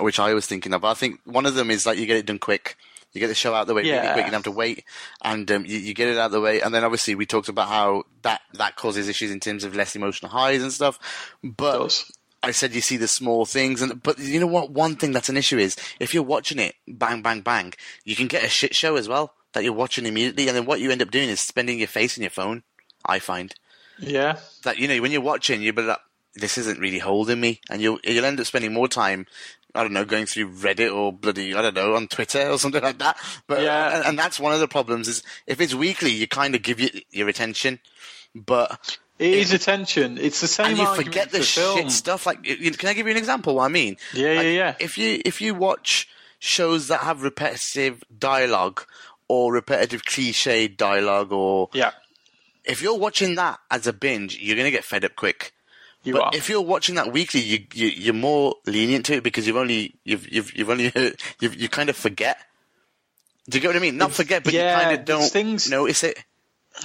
which I was thinking of. I think one of them is like you get it done quick. You get the show out of the way really quick. You don't have to wait, and you get it out of the way. And then obviously we talked about how that causes issues in terms of less emotional highs and stuff. But I said you see the small things, but you know what? One thing that's an issue is if you're watching it, bang, bang, bang, you can get a shit show as well that you're watching immediately. And then what you end up doing is spending your face in your phone. I find, that you know when you're watching, you'll be like, this isn't really holding me, and you'll end up spending more time. I don't know, going through Reddit or bloody, I don't know, on Twitter or something like that. But and that's one of the problems is if it's weekly, you kind of give your attention, but it is attention. It's the same. And you forget the shit stuff. Like, can I give you an example? What I mean? Yeah. If you watch shows that have repetitive dialogue or repetitive cliche dialogue, or if you're watching that as a binge, you're gonna get fed up quick. But if you're watching that weekly, you're more lenient to it because you kind of forget. Do you get what I mean? Not forget, but you kind of don't notice it.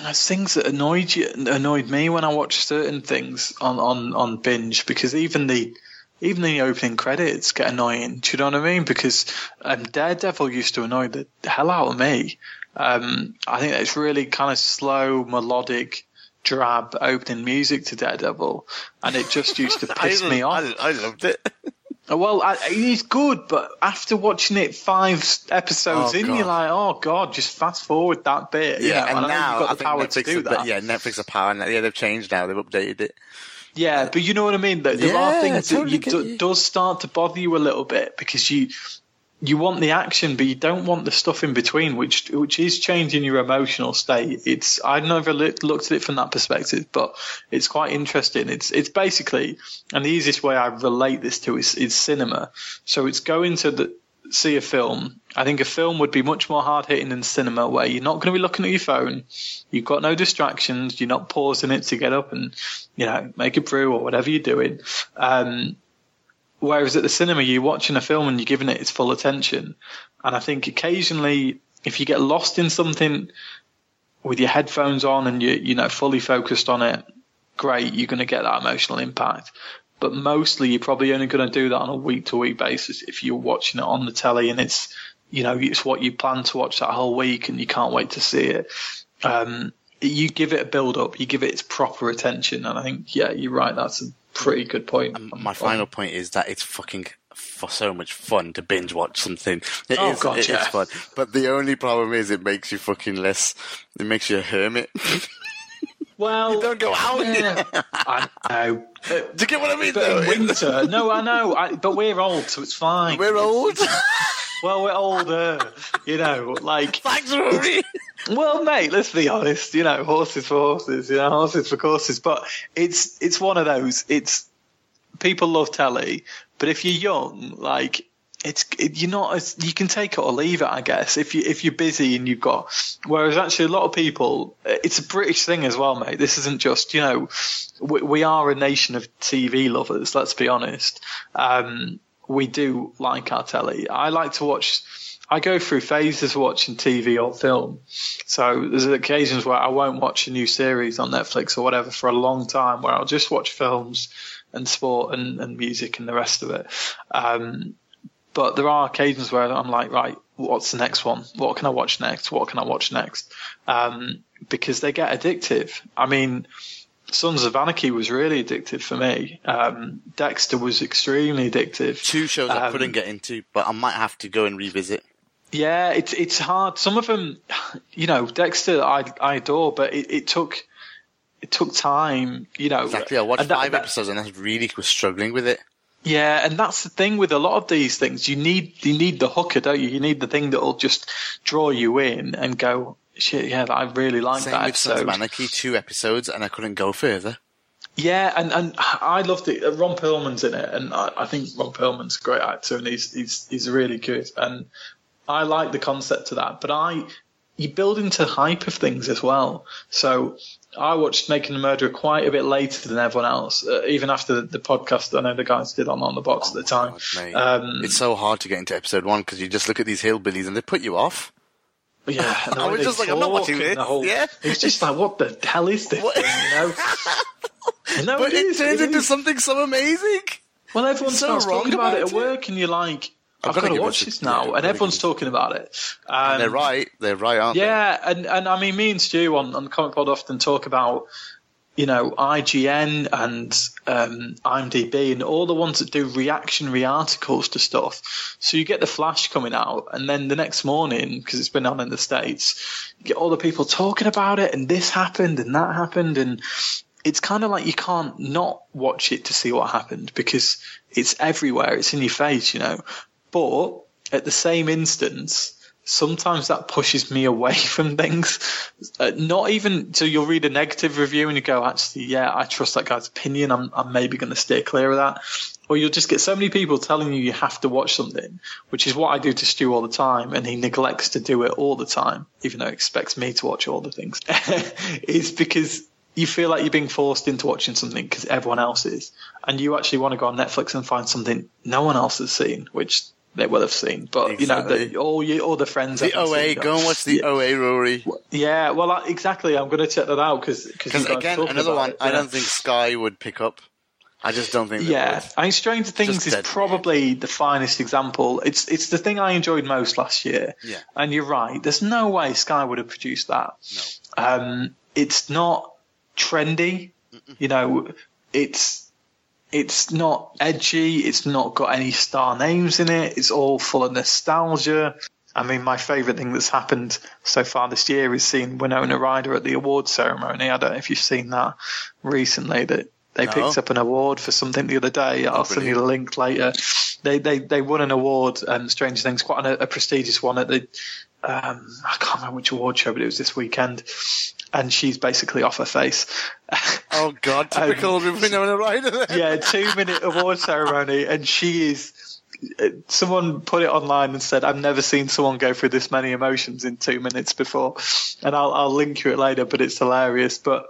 There's things that annoyed me when I watched certain things on binge, because even the opening credits get annoying. Do you know what I mean? Because Daredevil used to annoy the hell out of me. I think it's really kind of slow, melodic, drab opening music to Daredevil, and it just used to piss me off. I loved it. Well, it's good, but after watching it 5 episodes you're like, oh god, just fast forward that bit. Yeah, you know? And now you've got the power to do that. Yeah, Netflix are power. Yeah, they've changed now. They've updated it. Yeah, but you know what I mean. There are things totally that does start to bother you a little bit because you want the action, but you don't want the stuff in between, which is changing your emotional state. I've never looked at it from that perspective, but it's quite interesting. It's basically, and the easiest way I relate this to is cinema. So it's going to see a film. I think a film would be much more hard hitting than cinema, where you're not going to be looking at your phone. You've got no distractions. You're not pausing it to get up and, you know, make a brew or whatever you're doing. Whereas at the cinema, you're watching a film and you're giving it its full attention. And I think occasionally, if you get lost in something with your headphones on and you know, fully focused on it, great, you're going to get that emotional impact. But mostly, you're probably only going to do that on a week-to-week basis if you're watching it on the telly and it's, you know, it's what you plan to watch that whole week and you can't wait to see it. You give it a build-up, you give it its proper attention. And I think, yeah, you're right, that's pretty good point. My final point is that it's fucking so much fun to binge watch something. It's fun, but the only problem is it makes you fucking less. It makes you a hermit. Well, you don't go out. Yeah. I know. Do you get what I mean? But in winter, no, I know. But we're old, so it's fine. We're old. Well, we're older, you know. Like, thanks, Rory. Well, mate, let's be honest. You know, horses for horses. You know, horses for courses. But it's one of those. It's people love telly, but if you're young, like you're not as, you can take it or leave it, I guess. If you're busy and you've got, whereas actually a lot of people, it's a British thing as well, mate. This isn't just, you know, we are a nation of TV lovers. Let's be honest. We do like our telly. I like to watch. I go through phases of watching TV or film. So there's occasions where I won't watch a new series on Netflix or whatever for a long time, where I'll just watch films and sport and music and the rest of it. But there are occasions where I'm like, right, what's the next one? What can I watch next? What can I watch next? Because they get addictive. I mean, Sons of Anarchy was really addictive for me. Dexter was extremely addictive. Two shows I couldn't get into, but I might have to go and revisit. Yeah, it's hard. Some of them, you know, Dexter I adore, but it took time, you know. Exactly. I watched 5 episodes and I really was struggling with it. Yeah, and that's the thing with a lot of these things. You need the hooker, don't you? You need the thing that will just draw you in and go, shit, yeah, I really like that episode. Sons of Anarchy, 2 episodes, and I couldn't go further. Yeah, and I loved it. Ron Perlman's in it, and I think Ron Perlman's a great actor, and he's really good. And I like the concept of that, but you build into hype of things as well. So I watched Making a Murderer quite a bit later than everyone else, even after the podcast I know the guys did on the Box at the time. God, it's so hard to get into episode 1 because you just look at these hillbillies and they put you off. Yeah, I was just like, I'm not watching this. Yeah, it's just like, what the hell is this thing? You know? No, but it turns into something so amazing. Well, everyone's talking about it at work, and you're like, I've got to watch this now, and everyone's talking about it. And they're right, aren't they? Yeah, and I mean, me and Stu on Comic Pod often talk about, you know, IGN and IMDb and all the ones that do reactionary articles to stuff. So you get the Flash coming out, and then the next morning, because it's been on in the States, you get all the people talking about it, and this happened and that happened, and it's kind of like you can't not watch it to see what happened because it's everywhere, it's in your face, you know. But at the same instance, sometimes that pushes me away from things. Not even so you'll read a negative review and you go, actually, yeah, I trust that guy's opinion. I'm maybe going to steer clear of that. Or you'll just get so many people telling you have to watch something, which is what I do to Stu all the time. And he neglects to do it all the time, even though he expects me to watch all the things. It's because you feel like you're being forced into watching something because everyone else is. And you actually want to go on Netflix and find something no one else has seen, which – they will have seen, but exactly. You know, all the friends. The OA, seen, go and watch the OA, Rory. Yeah, well, exactly. I'm going to check that out because again, another one. I don't think Sky would pick up. I just don't think. Yeah, I mean, Stranger Things is probably the finest example. It's the thing I enjoyed most last year. Yeah, and you're right. There's no way Sky would have produced that. No, it's not trendy. Mm-mm. You know, It's not edgy. It's not got any star names in it. It's all full of nostalgia. I mean, my favourite thing that's happened so far this year is seeing Winona Ryder at the awards ceremony. I don't know if you've seen that recently. That they picked up an award for something the other day. I'll send you the link later. They won an award, Stranger Things, quite a prestigious one at the I can't remember which award show, but it was this weekend. And she's basically off her face. Oh, God, typical Winona Ryder. Yeah, 2-minute award ceremony. And she is – someone put it online and said, I've never seen someone go through this many emotions in 2 minutes before. And I'll link you it later, but it's hilarious. But,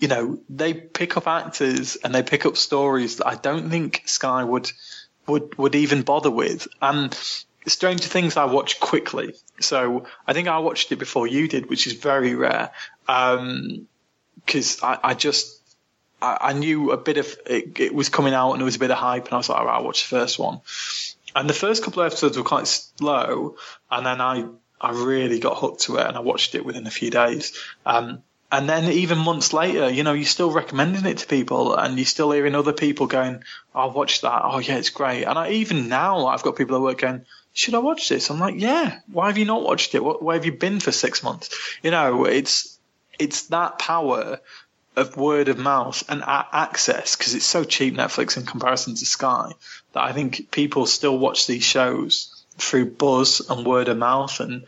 you know, they pick up actors and they pick up stories that I don't think Sky would even bother with. And Stranger Things I watched quickly. So I think I watched it before you did, which is very rare. Because I knew a bit of it was coming out and there was a bit of hype, and I was like, all right, I'll watch the first one. And the first couple of episodes were quite slow, and then I really got hooked to it, and I watched it within a few days. And then even months later, you know, you're still recommending it to people, and you're still hearing other people going, I'll watch that. Oh, yeah, it's great. And even now I've got people at work going, should I watch this? I'm like, yeah, why have you not watched it? Where have you been for 6 months? You know, it's that power of word of mouth and access, because it's so cheap, Netflix, in comparison to Sky, that I think people still watch these shows through buzz and word of mouth. And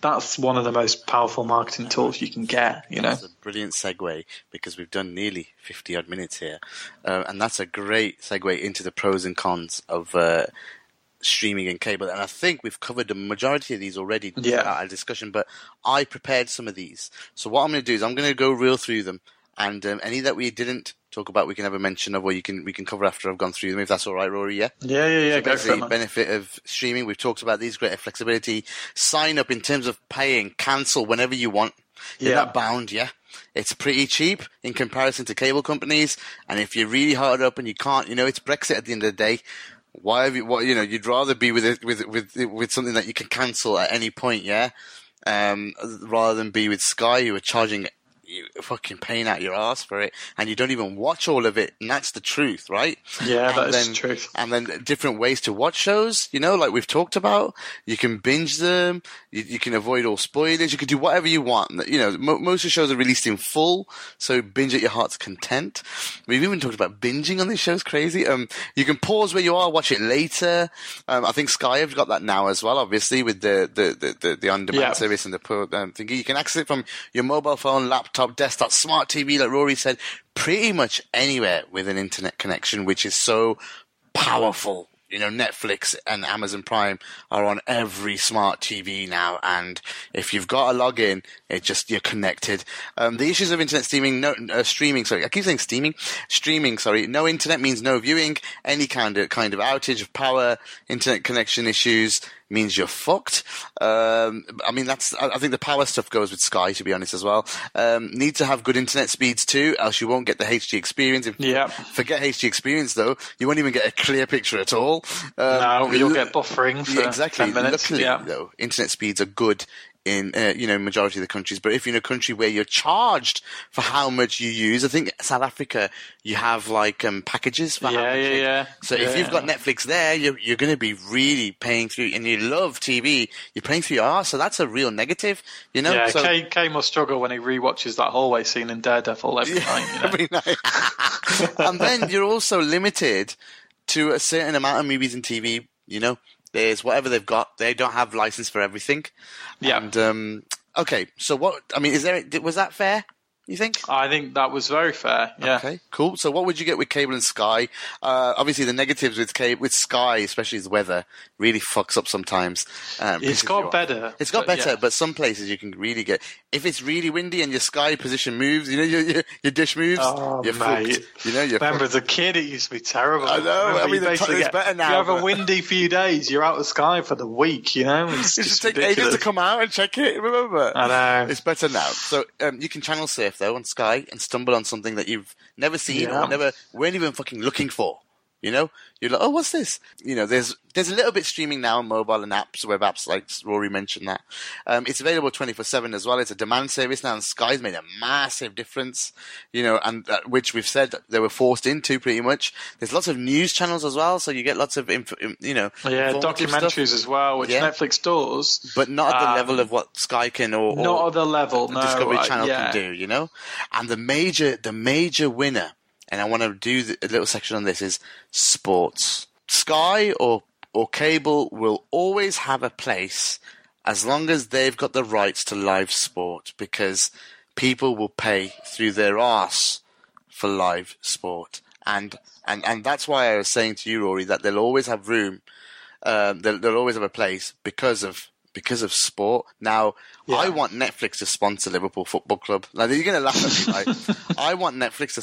that's one of the most powerful marketing tools you can get, you know. That's a brilliant segue, because we've done nearly 50 odd minutes here. And that's a great segue into the pros and cons of streaming and cable, and I think we've covered the majority of these already at our discussion, but I prepared some of these. So what I'm going to do is I'm going to go reel through them, and any that we didn't talk about, we can have a mention of, or we can cover after I've gone through them, if that's all right, Rory, yeah? Yeah. So go for it, man. Benefit of streaming, we've talked about these, greater flexibility. Sign up in terms of paying, cancel whenever you want. You're not bound, yeah? It's pretty cheap in comparison to cable companies, and if you're really hard up and you can't, it's Brexit at the end of the day. Why have you? You'd rather be with something that you can cancel at any point, yeah, rather than be with Sky, who are charging you fucking paying out your ass for it, and you don't even watch all of it, and that's the truth, right? Yeah, that's the truth. And then different ways to watch shows, like we've talked about. You can binge them. You can avoid all spoilers. You can do whatever you want. Most of the shows are released in full, so binge at your heart's content. We've even talked about binging on these shows. Crazy. You can pause where you are, watch it later. I think Sky have got that now as well, obviously, with the on-demand service and the thingy. You can access it from your mobile phone, laptop, desktop, smart TV, like Rory said, pretty much anywhere with an internet connection, which is so powerful. Netflix and Amazon Prime are on every smart TV now, and if you've got a login, you're connected. The issues of internet streaming. No internet means no viewing. Any kind of outage of power, internet connection issues means you're fucked. I think the power stuff goes with Sky, to be honest, as well. Need to have good internet speeds too, else you won't get the HD experience. Forget HD experience though, you won't even get a clear picture at all. You'll get buffering for 10 minutes. Luckily, though, internet speeds are good in majority of the countries. But if you're in a country where you're charged for how much you use, I think South Africa, you have like packages for how much. If you've got Netflix there, you're going to be really paying through, and you love TV, you're paying through your arse, so that's a real negative. Kay must struggle when he rewatches that hallway scene in Daredevil every night. Every night. And then you're also limited to a certain amount of movies and TV. There's whatever they've got. They don't have license for everything. Yeah. And, okay. So was that fair, you think? I think that was very fair. Yeah. Okay, cool. So what would you get with cable and Sky? Obviously the negatives with Sky, especially is weather, really fucks up sometimes. It's got better, but some places you can really get, if it's really windy and your Sky position moves, your dish moves, you're fucked. Remember as a kid it used to be terrible. I know. It's better now. If you have a windy few days, you're out of Sky for the week, It just takes ages to come out and check it, remember? I know. It's better now. So you can channel surf though on Sky and stumble on something that you've never seen or never weren't even fucking looking for. You're like, oh, what's this? There's a little bit streaming now on mobile and apps, web apps, like Rory mentioned that. It's available 24/7 as well. It's a demand service now, and Sky's made a massive difference, and which we've said they were forced into pretty much. There's lots of news channels as well, so you get lots of documentaries stuff as well, which Netflix does, but not at the level of what Sky can or not at the level Discovery Channel can do. And the major winner. And I want to do a little section on this, is sports. Sky or cable will always have a place as long as they've got the rights to live sport, because people will pay through their arse for live sport. And that's why I was saying to you, Rory, that they'll always have room. They'll always have a place because of sport. Now, I want Netflix to sponsor Liverpool Football Club. Now, you're going to laugh at me. Like, I want Netflix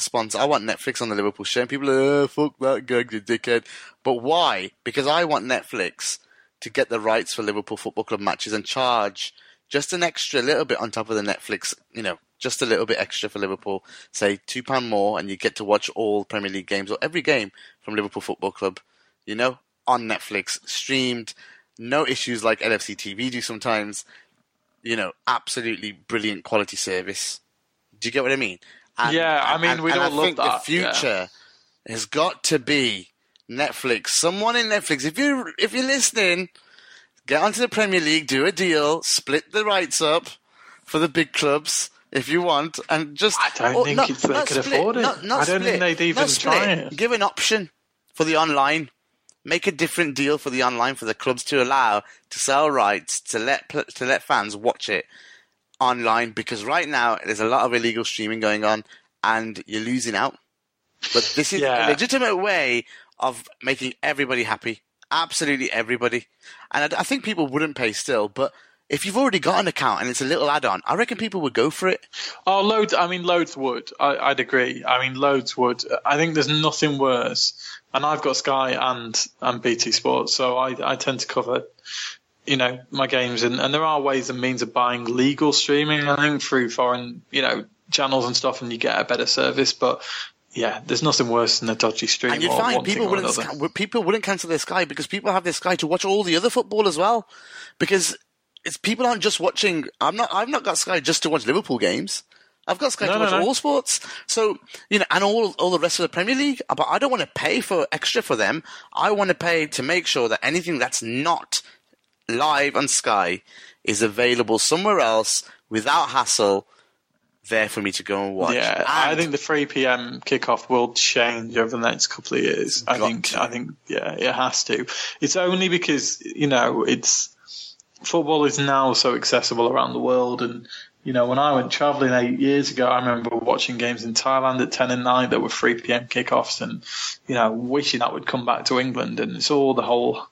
on the Liverpool show. And people are, fuck that gag, you dickhead. But why? Because I want Netflix to get the rights for Liverpool Football Club matches and charge just an extra little bit on top of the Netflix, just a little bit extra for Liverpool, say £2 more, and you get to watch all Premier League games or every game from Liverpool Football Club, on Netflix, streamed. No issues like LFC TV do sometimes. Absolutely brilliant quality service. Do you get what I mean? We don't love that. I think the future has got to be Netflix. Someone in Netflix, if you're listening, get onto the Premier League, do a deal, split the rights up for the big clubs if you want, and just I don't think they could afford it. Give an option for the online. Make a different deal for the online for the clubs to allow to sell rights to let fans watch it online, because right now there's a lot of illegal streaming going on and you're losing out. But this is a legitimate way of making everybody happy, absolutely everybody. And I think people wouldn't pay still, but if you've already got an account and it's a little add-on, I reckon people would go for it. Oh, loads. I mean, loads would. I'd agree. I mean, loads would. I think there's nothing worse. And I've got Sky and BT Sports, so I tend to cover, you know, my games. And there are ways and means of buying legal streaming, I think, through foreign, you know, channels and stuff, and you get a better service. But yeah, there's nothing worse than a dodgy stream. And you'd find people wouldn't cancel their Sky because people have their Sky to watch all the other football as well. Because it's people aren't just watching. I've not got Sky just to watch Liverpool games. I've got Sky to watch all sports. So, you know, and all the rest of the Premier League. But I don't want to pay for extra for them. I want to pay to make sure that anything that's not live on Sky is available somewhere else without hassle. There for me to go and watch. Yeah, and I think the 3 PM kickoff will change over the next couple of years. I think yeah, it has to. It's only because, you know, it's football is now so accessible around the world. And, you know, when I went travelling 8 years ago, I remember watching games in Thailand at 10 at night that were 3 PM kickoffs, and, you know, wishing that would come back to England. And it's all the whole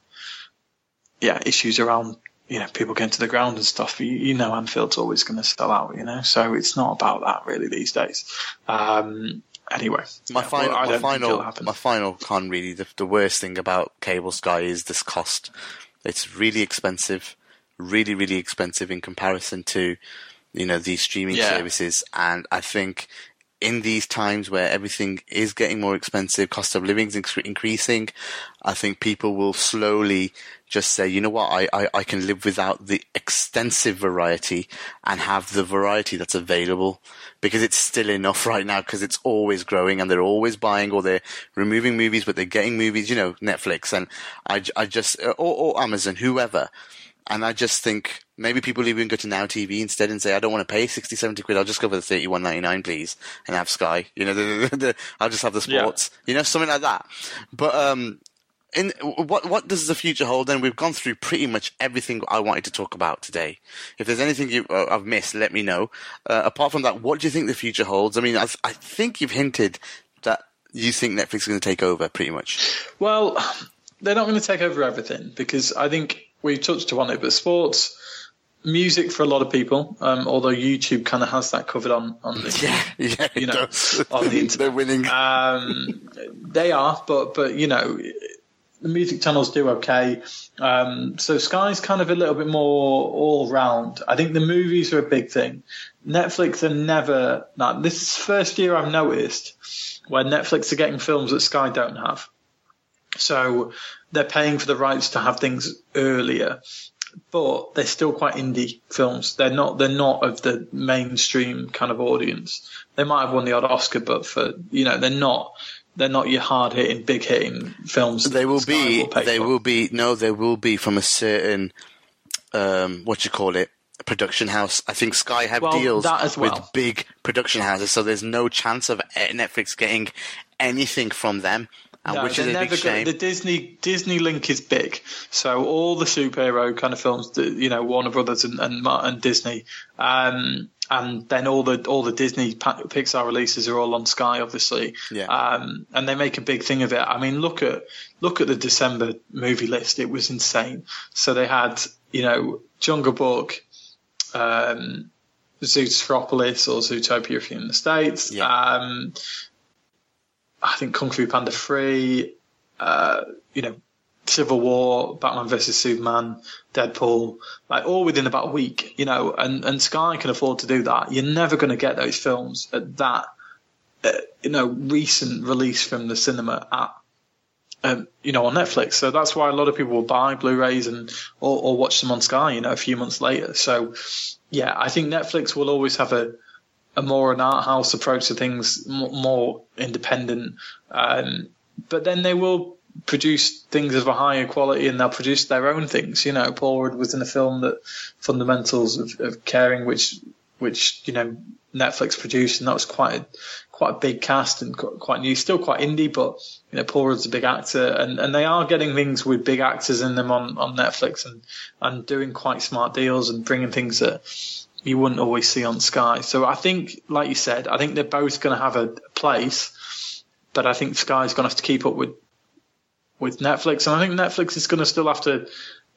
issues around, you know, people getting to the ground and stuff. You know, Anfield's always going to sell out, you know, so it's not about that really these days. Anyway, my final con, really, the worst thing about cable Sky is this cost. It's really expensive, really, really expensive in comparison to, you know, these streaming services. And I think in these times where everything is getting more expensive, cost of living is increasing, I think people will slowly just say, you know what, I can live without the extensive variety and have the variety that's available, because it's still enough right now, because it's always growing and they're always buying, or they're removing movies, but they're getting movies, you know, Netflix and or Amazon, whoever. And I just think maybe people even go to Now TV instead and say, I don't want to pay 60, 70 quid. I'll just go for the £31.99, please, and have Sky. You know, I'll just have the sports, you know, something like that. But what does the future hold then? We've gone through pretty much everything I wanted to talk about today. If there's anything I've missed, let me know. Apart from that, what do you think the future holds? I mean, I think you've hinted that you think Netflix is going to take over pretty much. Well, they're not going to take over everything, because I think we've touched upon it, but sports, music for a lot of people, although YouTube kind of has that covered on the, you know, on the internet. They're winning. They are, but you know, the music channels do okay. So Sky's kind of a little bit more all round. I think the movies are a big thing. Netflix are never. Now, this is the first year I've noticed where Netflix are getting films that Sky don't have. So they're paying for the rights to have things earlier, but they're still quite indie films. They're not of the mainstream kind of audience. They might have won the odd Oscar, but for, you know, they're not your hard hitting, big hitting films. They will be from a certain, production house. I think Sky have deals with big production houses. So there's no chance of Netflix getting anything from them. No, which is a big shame. The Disney link is big, so all the superhero kind of films, you know, Warner Brothers and Disney, and then all the Disney Pixar releases are all on Sky, obviously. Yeah. And they make a big thing of it. I mean, look at the December movie list; it was insane. So they had, you know, Jungle Book, Zootropolis or Zootopia if you're in the States. Yeah. I think Kung Fu Panda 3, you know, Civil War, Batman vs Superman, Deadpool, like all within about a week, you know, and Sky can afford to do that. You're never going to get those films at that, you know, recent release from the cinema at, you know, on Netflix. So that's why a lot of people will buy Blu-rays and or watch them on Sky, you know, a few months later. So, yeah, I think Netflix will always have a more an art house approach to things, more independent. But then they will produce things of a higher quality, and they'll produce their own things. You know, Paul Rudd was in a film that Fundamentals of Caring, which you know Netflix produced, and that was quite a big cast and quite new, still quite indie. But you know, Paul Rudd's a big actor, and they are getting things with big actors in them on Netflix, and doing quite smart deals and bringing things that you wouldn't always see on Sky. So I think, like you said, I think they're both going to have a place, but I think Sky's going to have to keep up with Netflix. And I think Netflix is going to still have to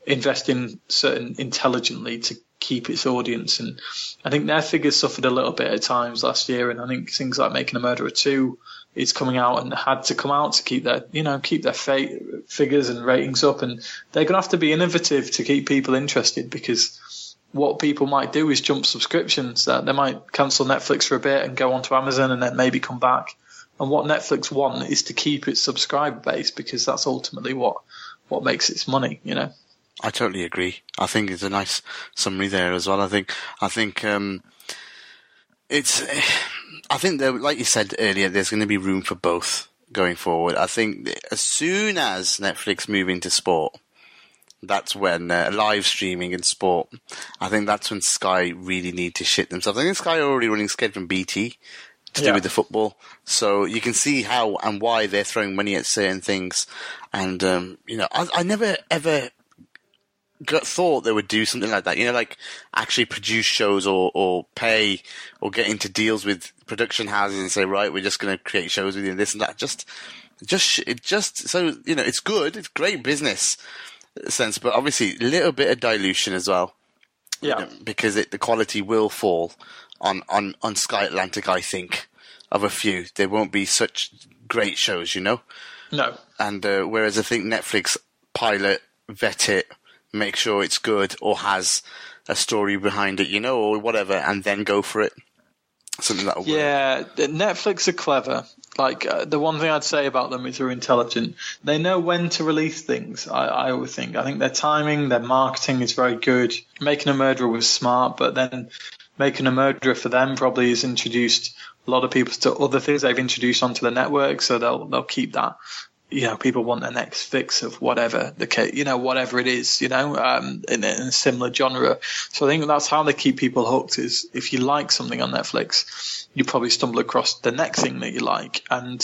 invest in certain intelligently to keep its audience. And I think their figures suffered a little bit at times last year. And I think things like Making a Murderer 2 is coming out and had to come out to keep their, you know, keep their figures and ratings up. And they're going to have to be innovative to keep people interested, because what people might do is jump subscriptions. That they might cancel Netflix for a bit and go onto Amazon and then maybe come back. And what Netflix want is to keep its subscriber base, because that's ultimately what makes its money, you know. I totally agree. I think it's a nice summary there as well. I think it's. I think that, like you said earlier, there's going to be room for both going forward. I think as soon as Netflix move into sport, that's when live streaming in sport. I think that's when Sky really need to shit themselves. I think Sky are already running scared from BT to do with the football, so you can see how and why they're throwing money at certain things. And you know, I never ever thought they would do something like that, you know, like actually produce shows or pay or get into deals with production houses and say, right, we're just going to create shows with you and this and that. Just so you know, it's good, it's great business sense, but obviously a little bit of dilution as well, you know, because the quality will fall on Sky Atlantic. I think of a few, there won't be such great shows, you know. No, and whereas I think Netflix pilot, vet it, make sure it's good or has a story behind it, you know, or whatever, and then go for it. Something that'll work. Yeah, Netflix are clever. Like, the one thing I'd say about them is they're intelligent. They know when to release things, I would think. I think their timing, their marketing is very good. Making a Murderer was smart, but then Making a Murderer for them probably has introduced a lot of people to other things they've introduced onto the network, so they'll keep that. You know, people want their next fix of whatever the case, you know, whatever it is, you know, in a similar genre. So I think that's how they keep people hooked, is if you like something on Netflix, you probably stumble across the next thing that you like. And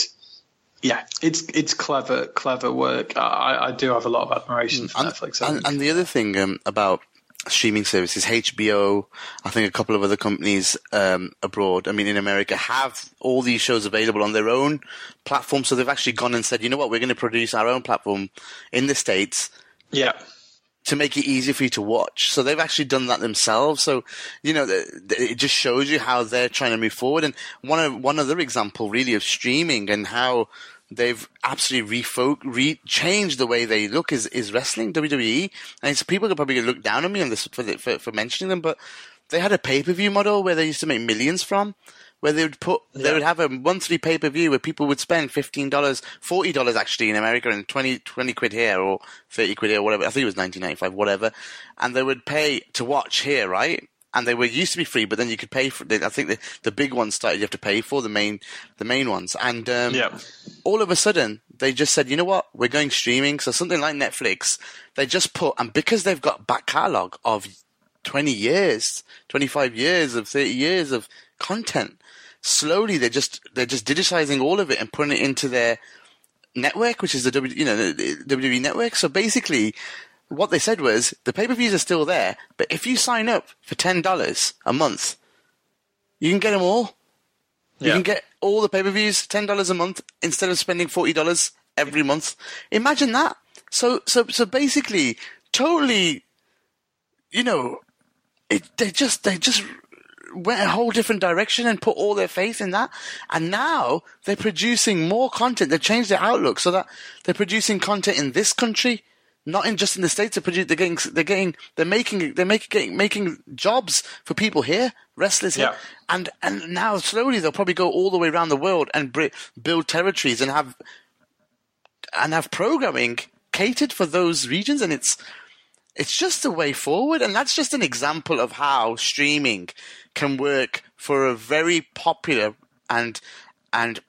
yeah, it's clever work. I do have a lot of admiration for Netflix. And the other thing about streaming services, HBO, I think a couple of other companies abroad, I mean in America, have all these shows available on their own platform. So they've actually gone and said, you know what, we're going to produce our own platform in the States to make it easier for you to watch. So they've actually done that themselves. So, you know, it just shows you how they're trying to move forward. And one other example really of streaming and how they've absolutely changed the way they look is wrestling, WWE. And it's, people are probably going to look down on me on this for mentioning them, but they had a pay-per-view model where they used to make millions from, where they would they would have a monthly pay-per-view where people would spend $15, $40 actually in America, and 20 quid here or 30 quid here, whatever. I think it was $19.95, whatever. And they would pay to watch here, right? And they were used to be free, but then you could pay for it. I think the big ones started you have to pay for, the main ones. And all of a sudden, they just said, you know what, we're going streaming. So something like Netflix, they just put – and because they've got back catalogue of 20 years, 25 years, of 30 years of content, slowly they're just digitizing all of it and putting it into their network, which is the WWE network. So basically – what they said was the pay-per-views are still there, but if you sign up for $10 a month, you can get them all. You can get all the pay-per-views, $10 a month, instead of spending $40 every month. Imagine that. So basically, totally, you know, they just went a whole different direction and put all their faith in that. And now they're producing more content. They've changed their outlook so that they're producing content in this country. Not in just in the States, they're making jobs for people here, wrestlers here, and now slowly they'll probably go all the way around the world and build territories and have programming catered for those regions, and it's just the way forward. And that's just an example of how streaming can work for a very popular and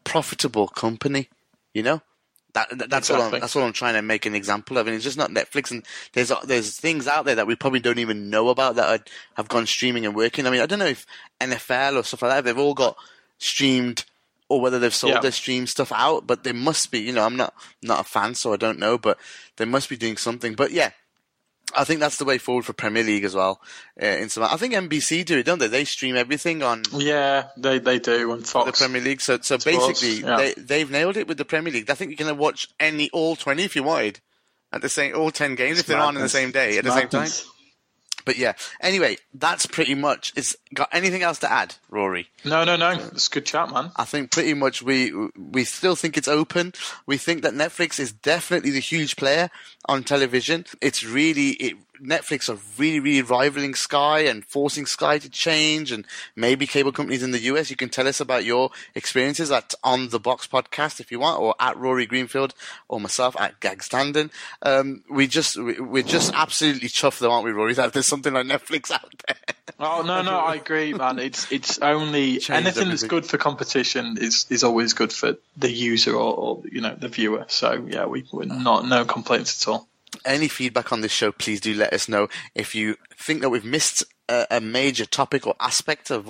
profitable company, you know. That's what I'm trying to make an example of. And it's just not Netflix. And there's things out there that we probably don't even know about that have gone streaming and working. I mean, I don't know if NFL or stuff like that, if they've all got streamed or whether they've sold their stream stuff out, but they must be, you know, I'm not a fan, so I don't know, but they must be doing something. But yeah, I think that's the way forward for Premier League as well. I think NBC do it, don't they? They stream everything on. Yeah, they do on Fox. The Premier League. So basically, they've nailed it with the Premier League. I think you can watch all 20 if you wanted, all 10 games if they're on in the same day at the same time. But yeah, anyway, that's pretty much. It's got anything else to add, Rory? No. It's a good chat, man. I think pretty much we still think it's open. We think that Netflix is definitely the huge player on television. It's really Netflix are really rivaling Sky and forcing Sky to change, and maybe cable companies in the US. You can tell us about your experiences at On the Box podcast if you want, or at Rory Greenfield or myself at Gagstandon. We're just absolutely chuffed though, aren't we, Rory, that there's something like Netflix out there. Oh no, I agree, man. It's only anything everything that's good for competition is always good for the user or the viewer. So yeah, we're not no complaints at all. Any feedback on this show, please do let us know. If you think that we've missed a major topic or aspect of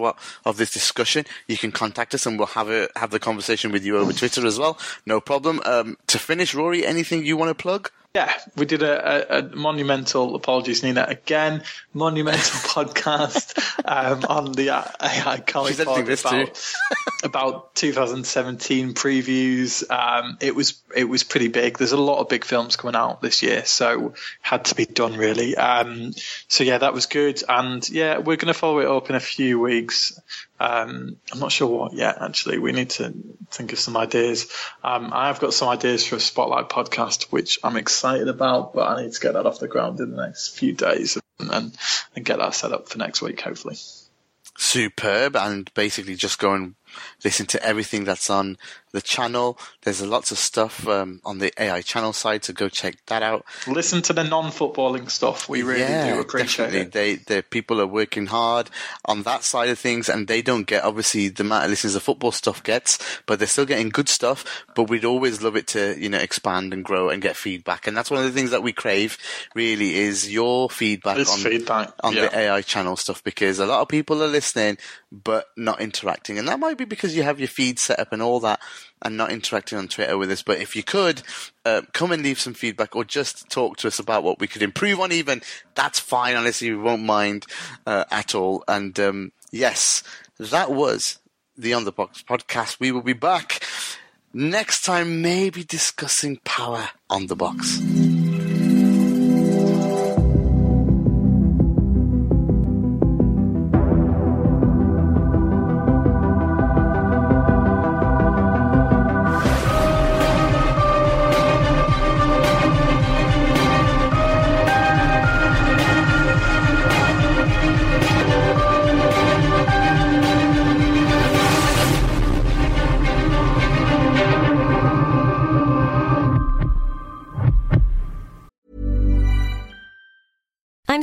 this discussion, you can contact us and we'll have the conversation with you over Twitter as well. No problem. To finish, Rory, anything you want to plug? Yeah, we did a monumental, apologies Nina, again, monumental podcast on the AI College about 2017 previews. It was pretty big. There's a lot of big films coming out this year, so had to be done really. So yeah, that was good. And yeah, we're going to follow it up in a few weeks. I'm not sure what yet, actually. We need to think of some ideas. I've got some ideas for a Spotlight podcast, which I'm excited about, but I need to get that off the ground in the next few days and get that set up for next week, hopefully. Superb, and basically just go and listen to everything that's on the channel. There's lots of stuff on the AI channel side, so go check that out. Listen to the non-footballing stuff. We really do appreciate definitely. It. The people are working hard on that side of things, and they don't get, obviously, the amount of listens the football stuff gets, but they're still getting good stuff. But we'd always love it to expand and grow and get feedback. And that's one of the things that we crave, really, is your feedback on the AI channel stuff, because a lot of people are listening but not interacting. And that might be because you have your feed set up and all that and not interacting on Twitter with us. But if you could come and leave some feedback or just talk to us about what we could improve on, even that's fine. Honestly, we won't mind at all. And yes, that was the On the Box podcast. We will be back next time, maybe discussing Power on the Box. I'm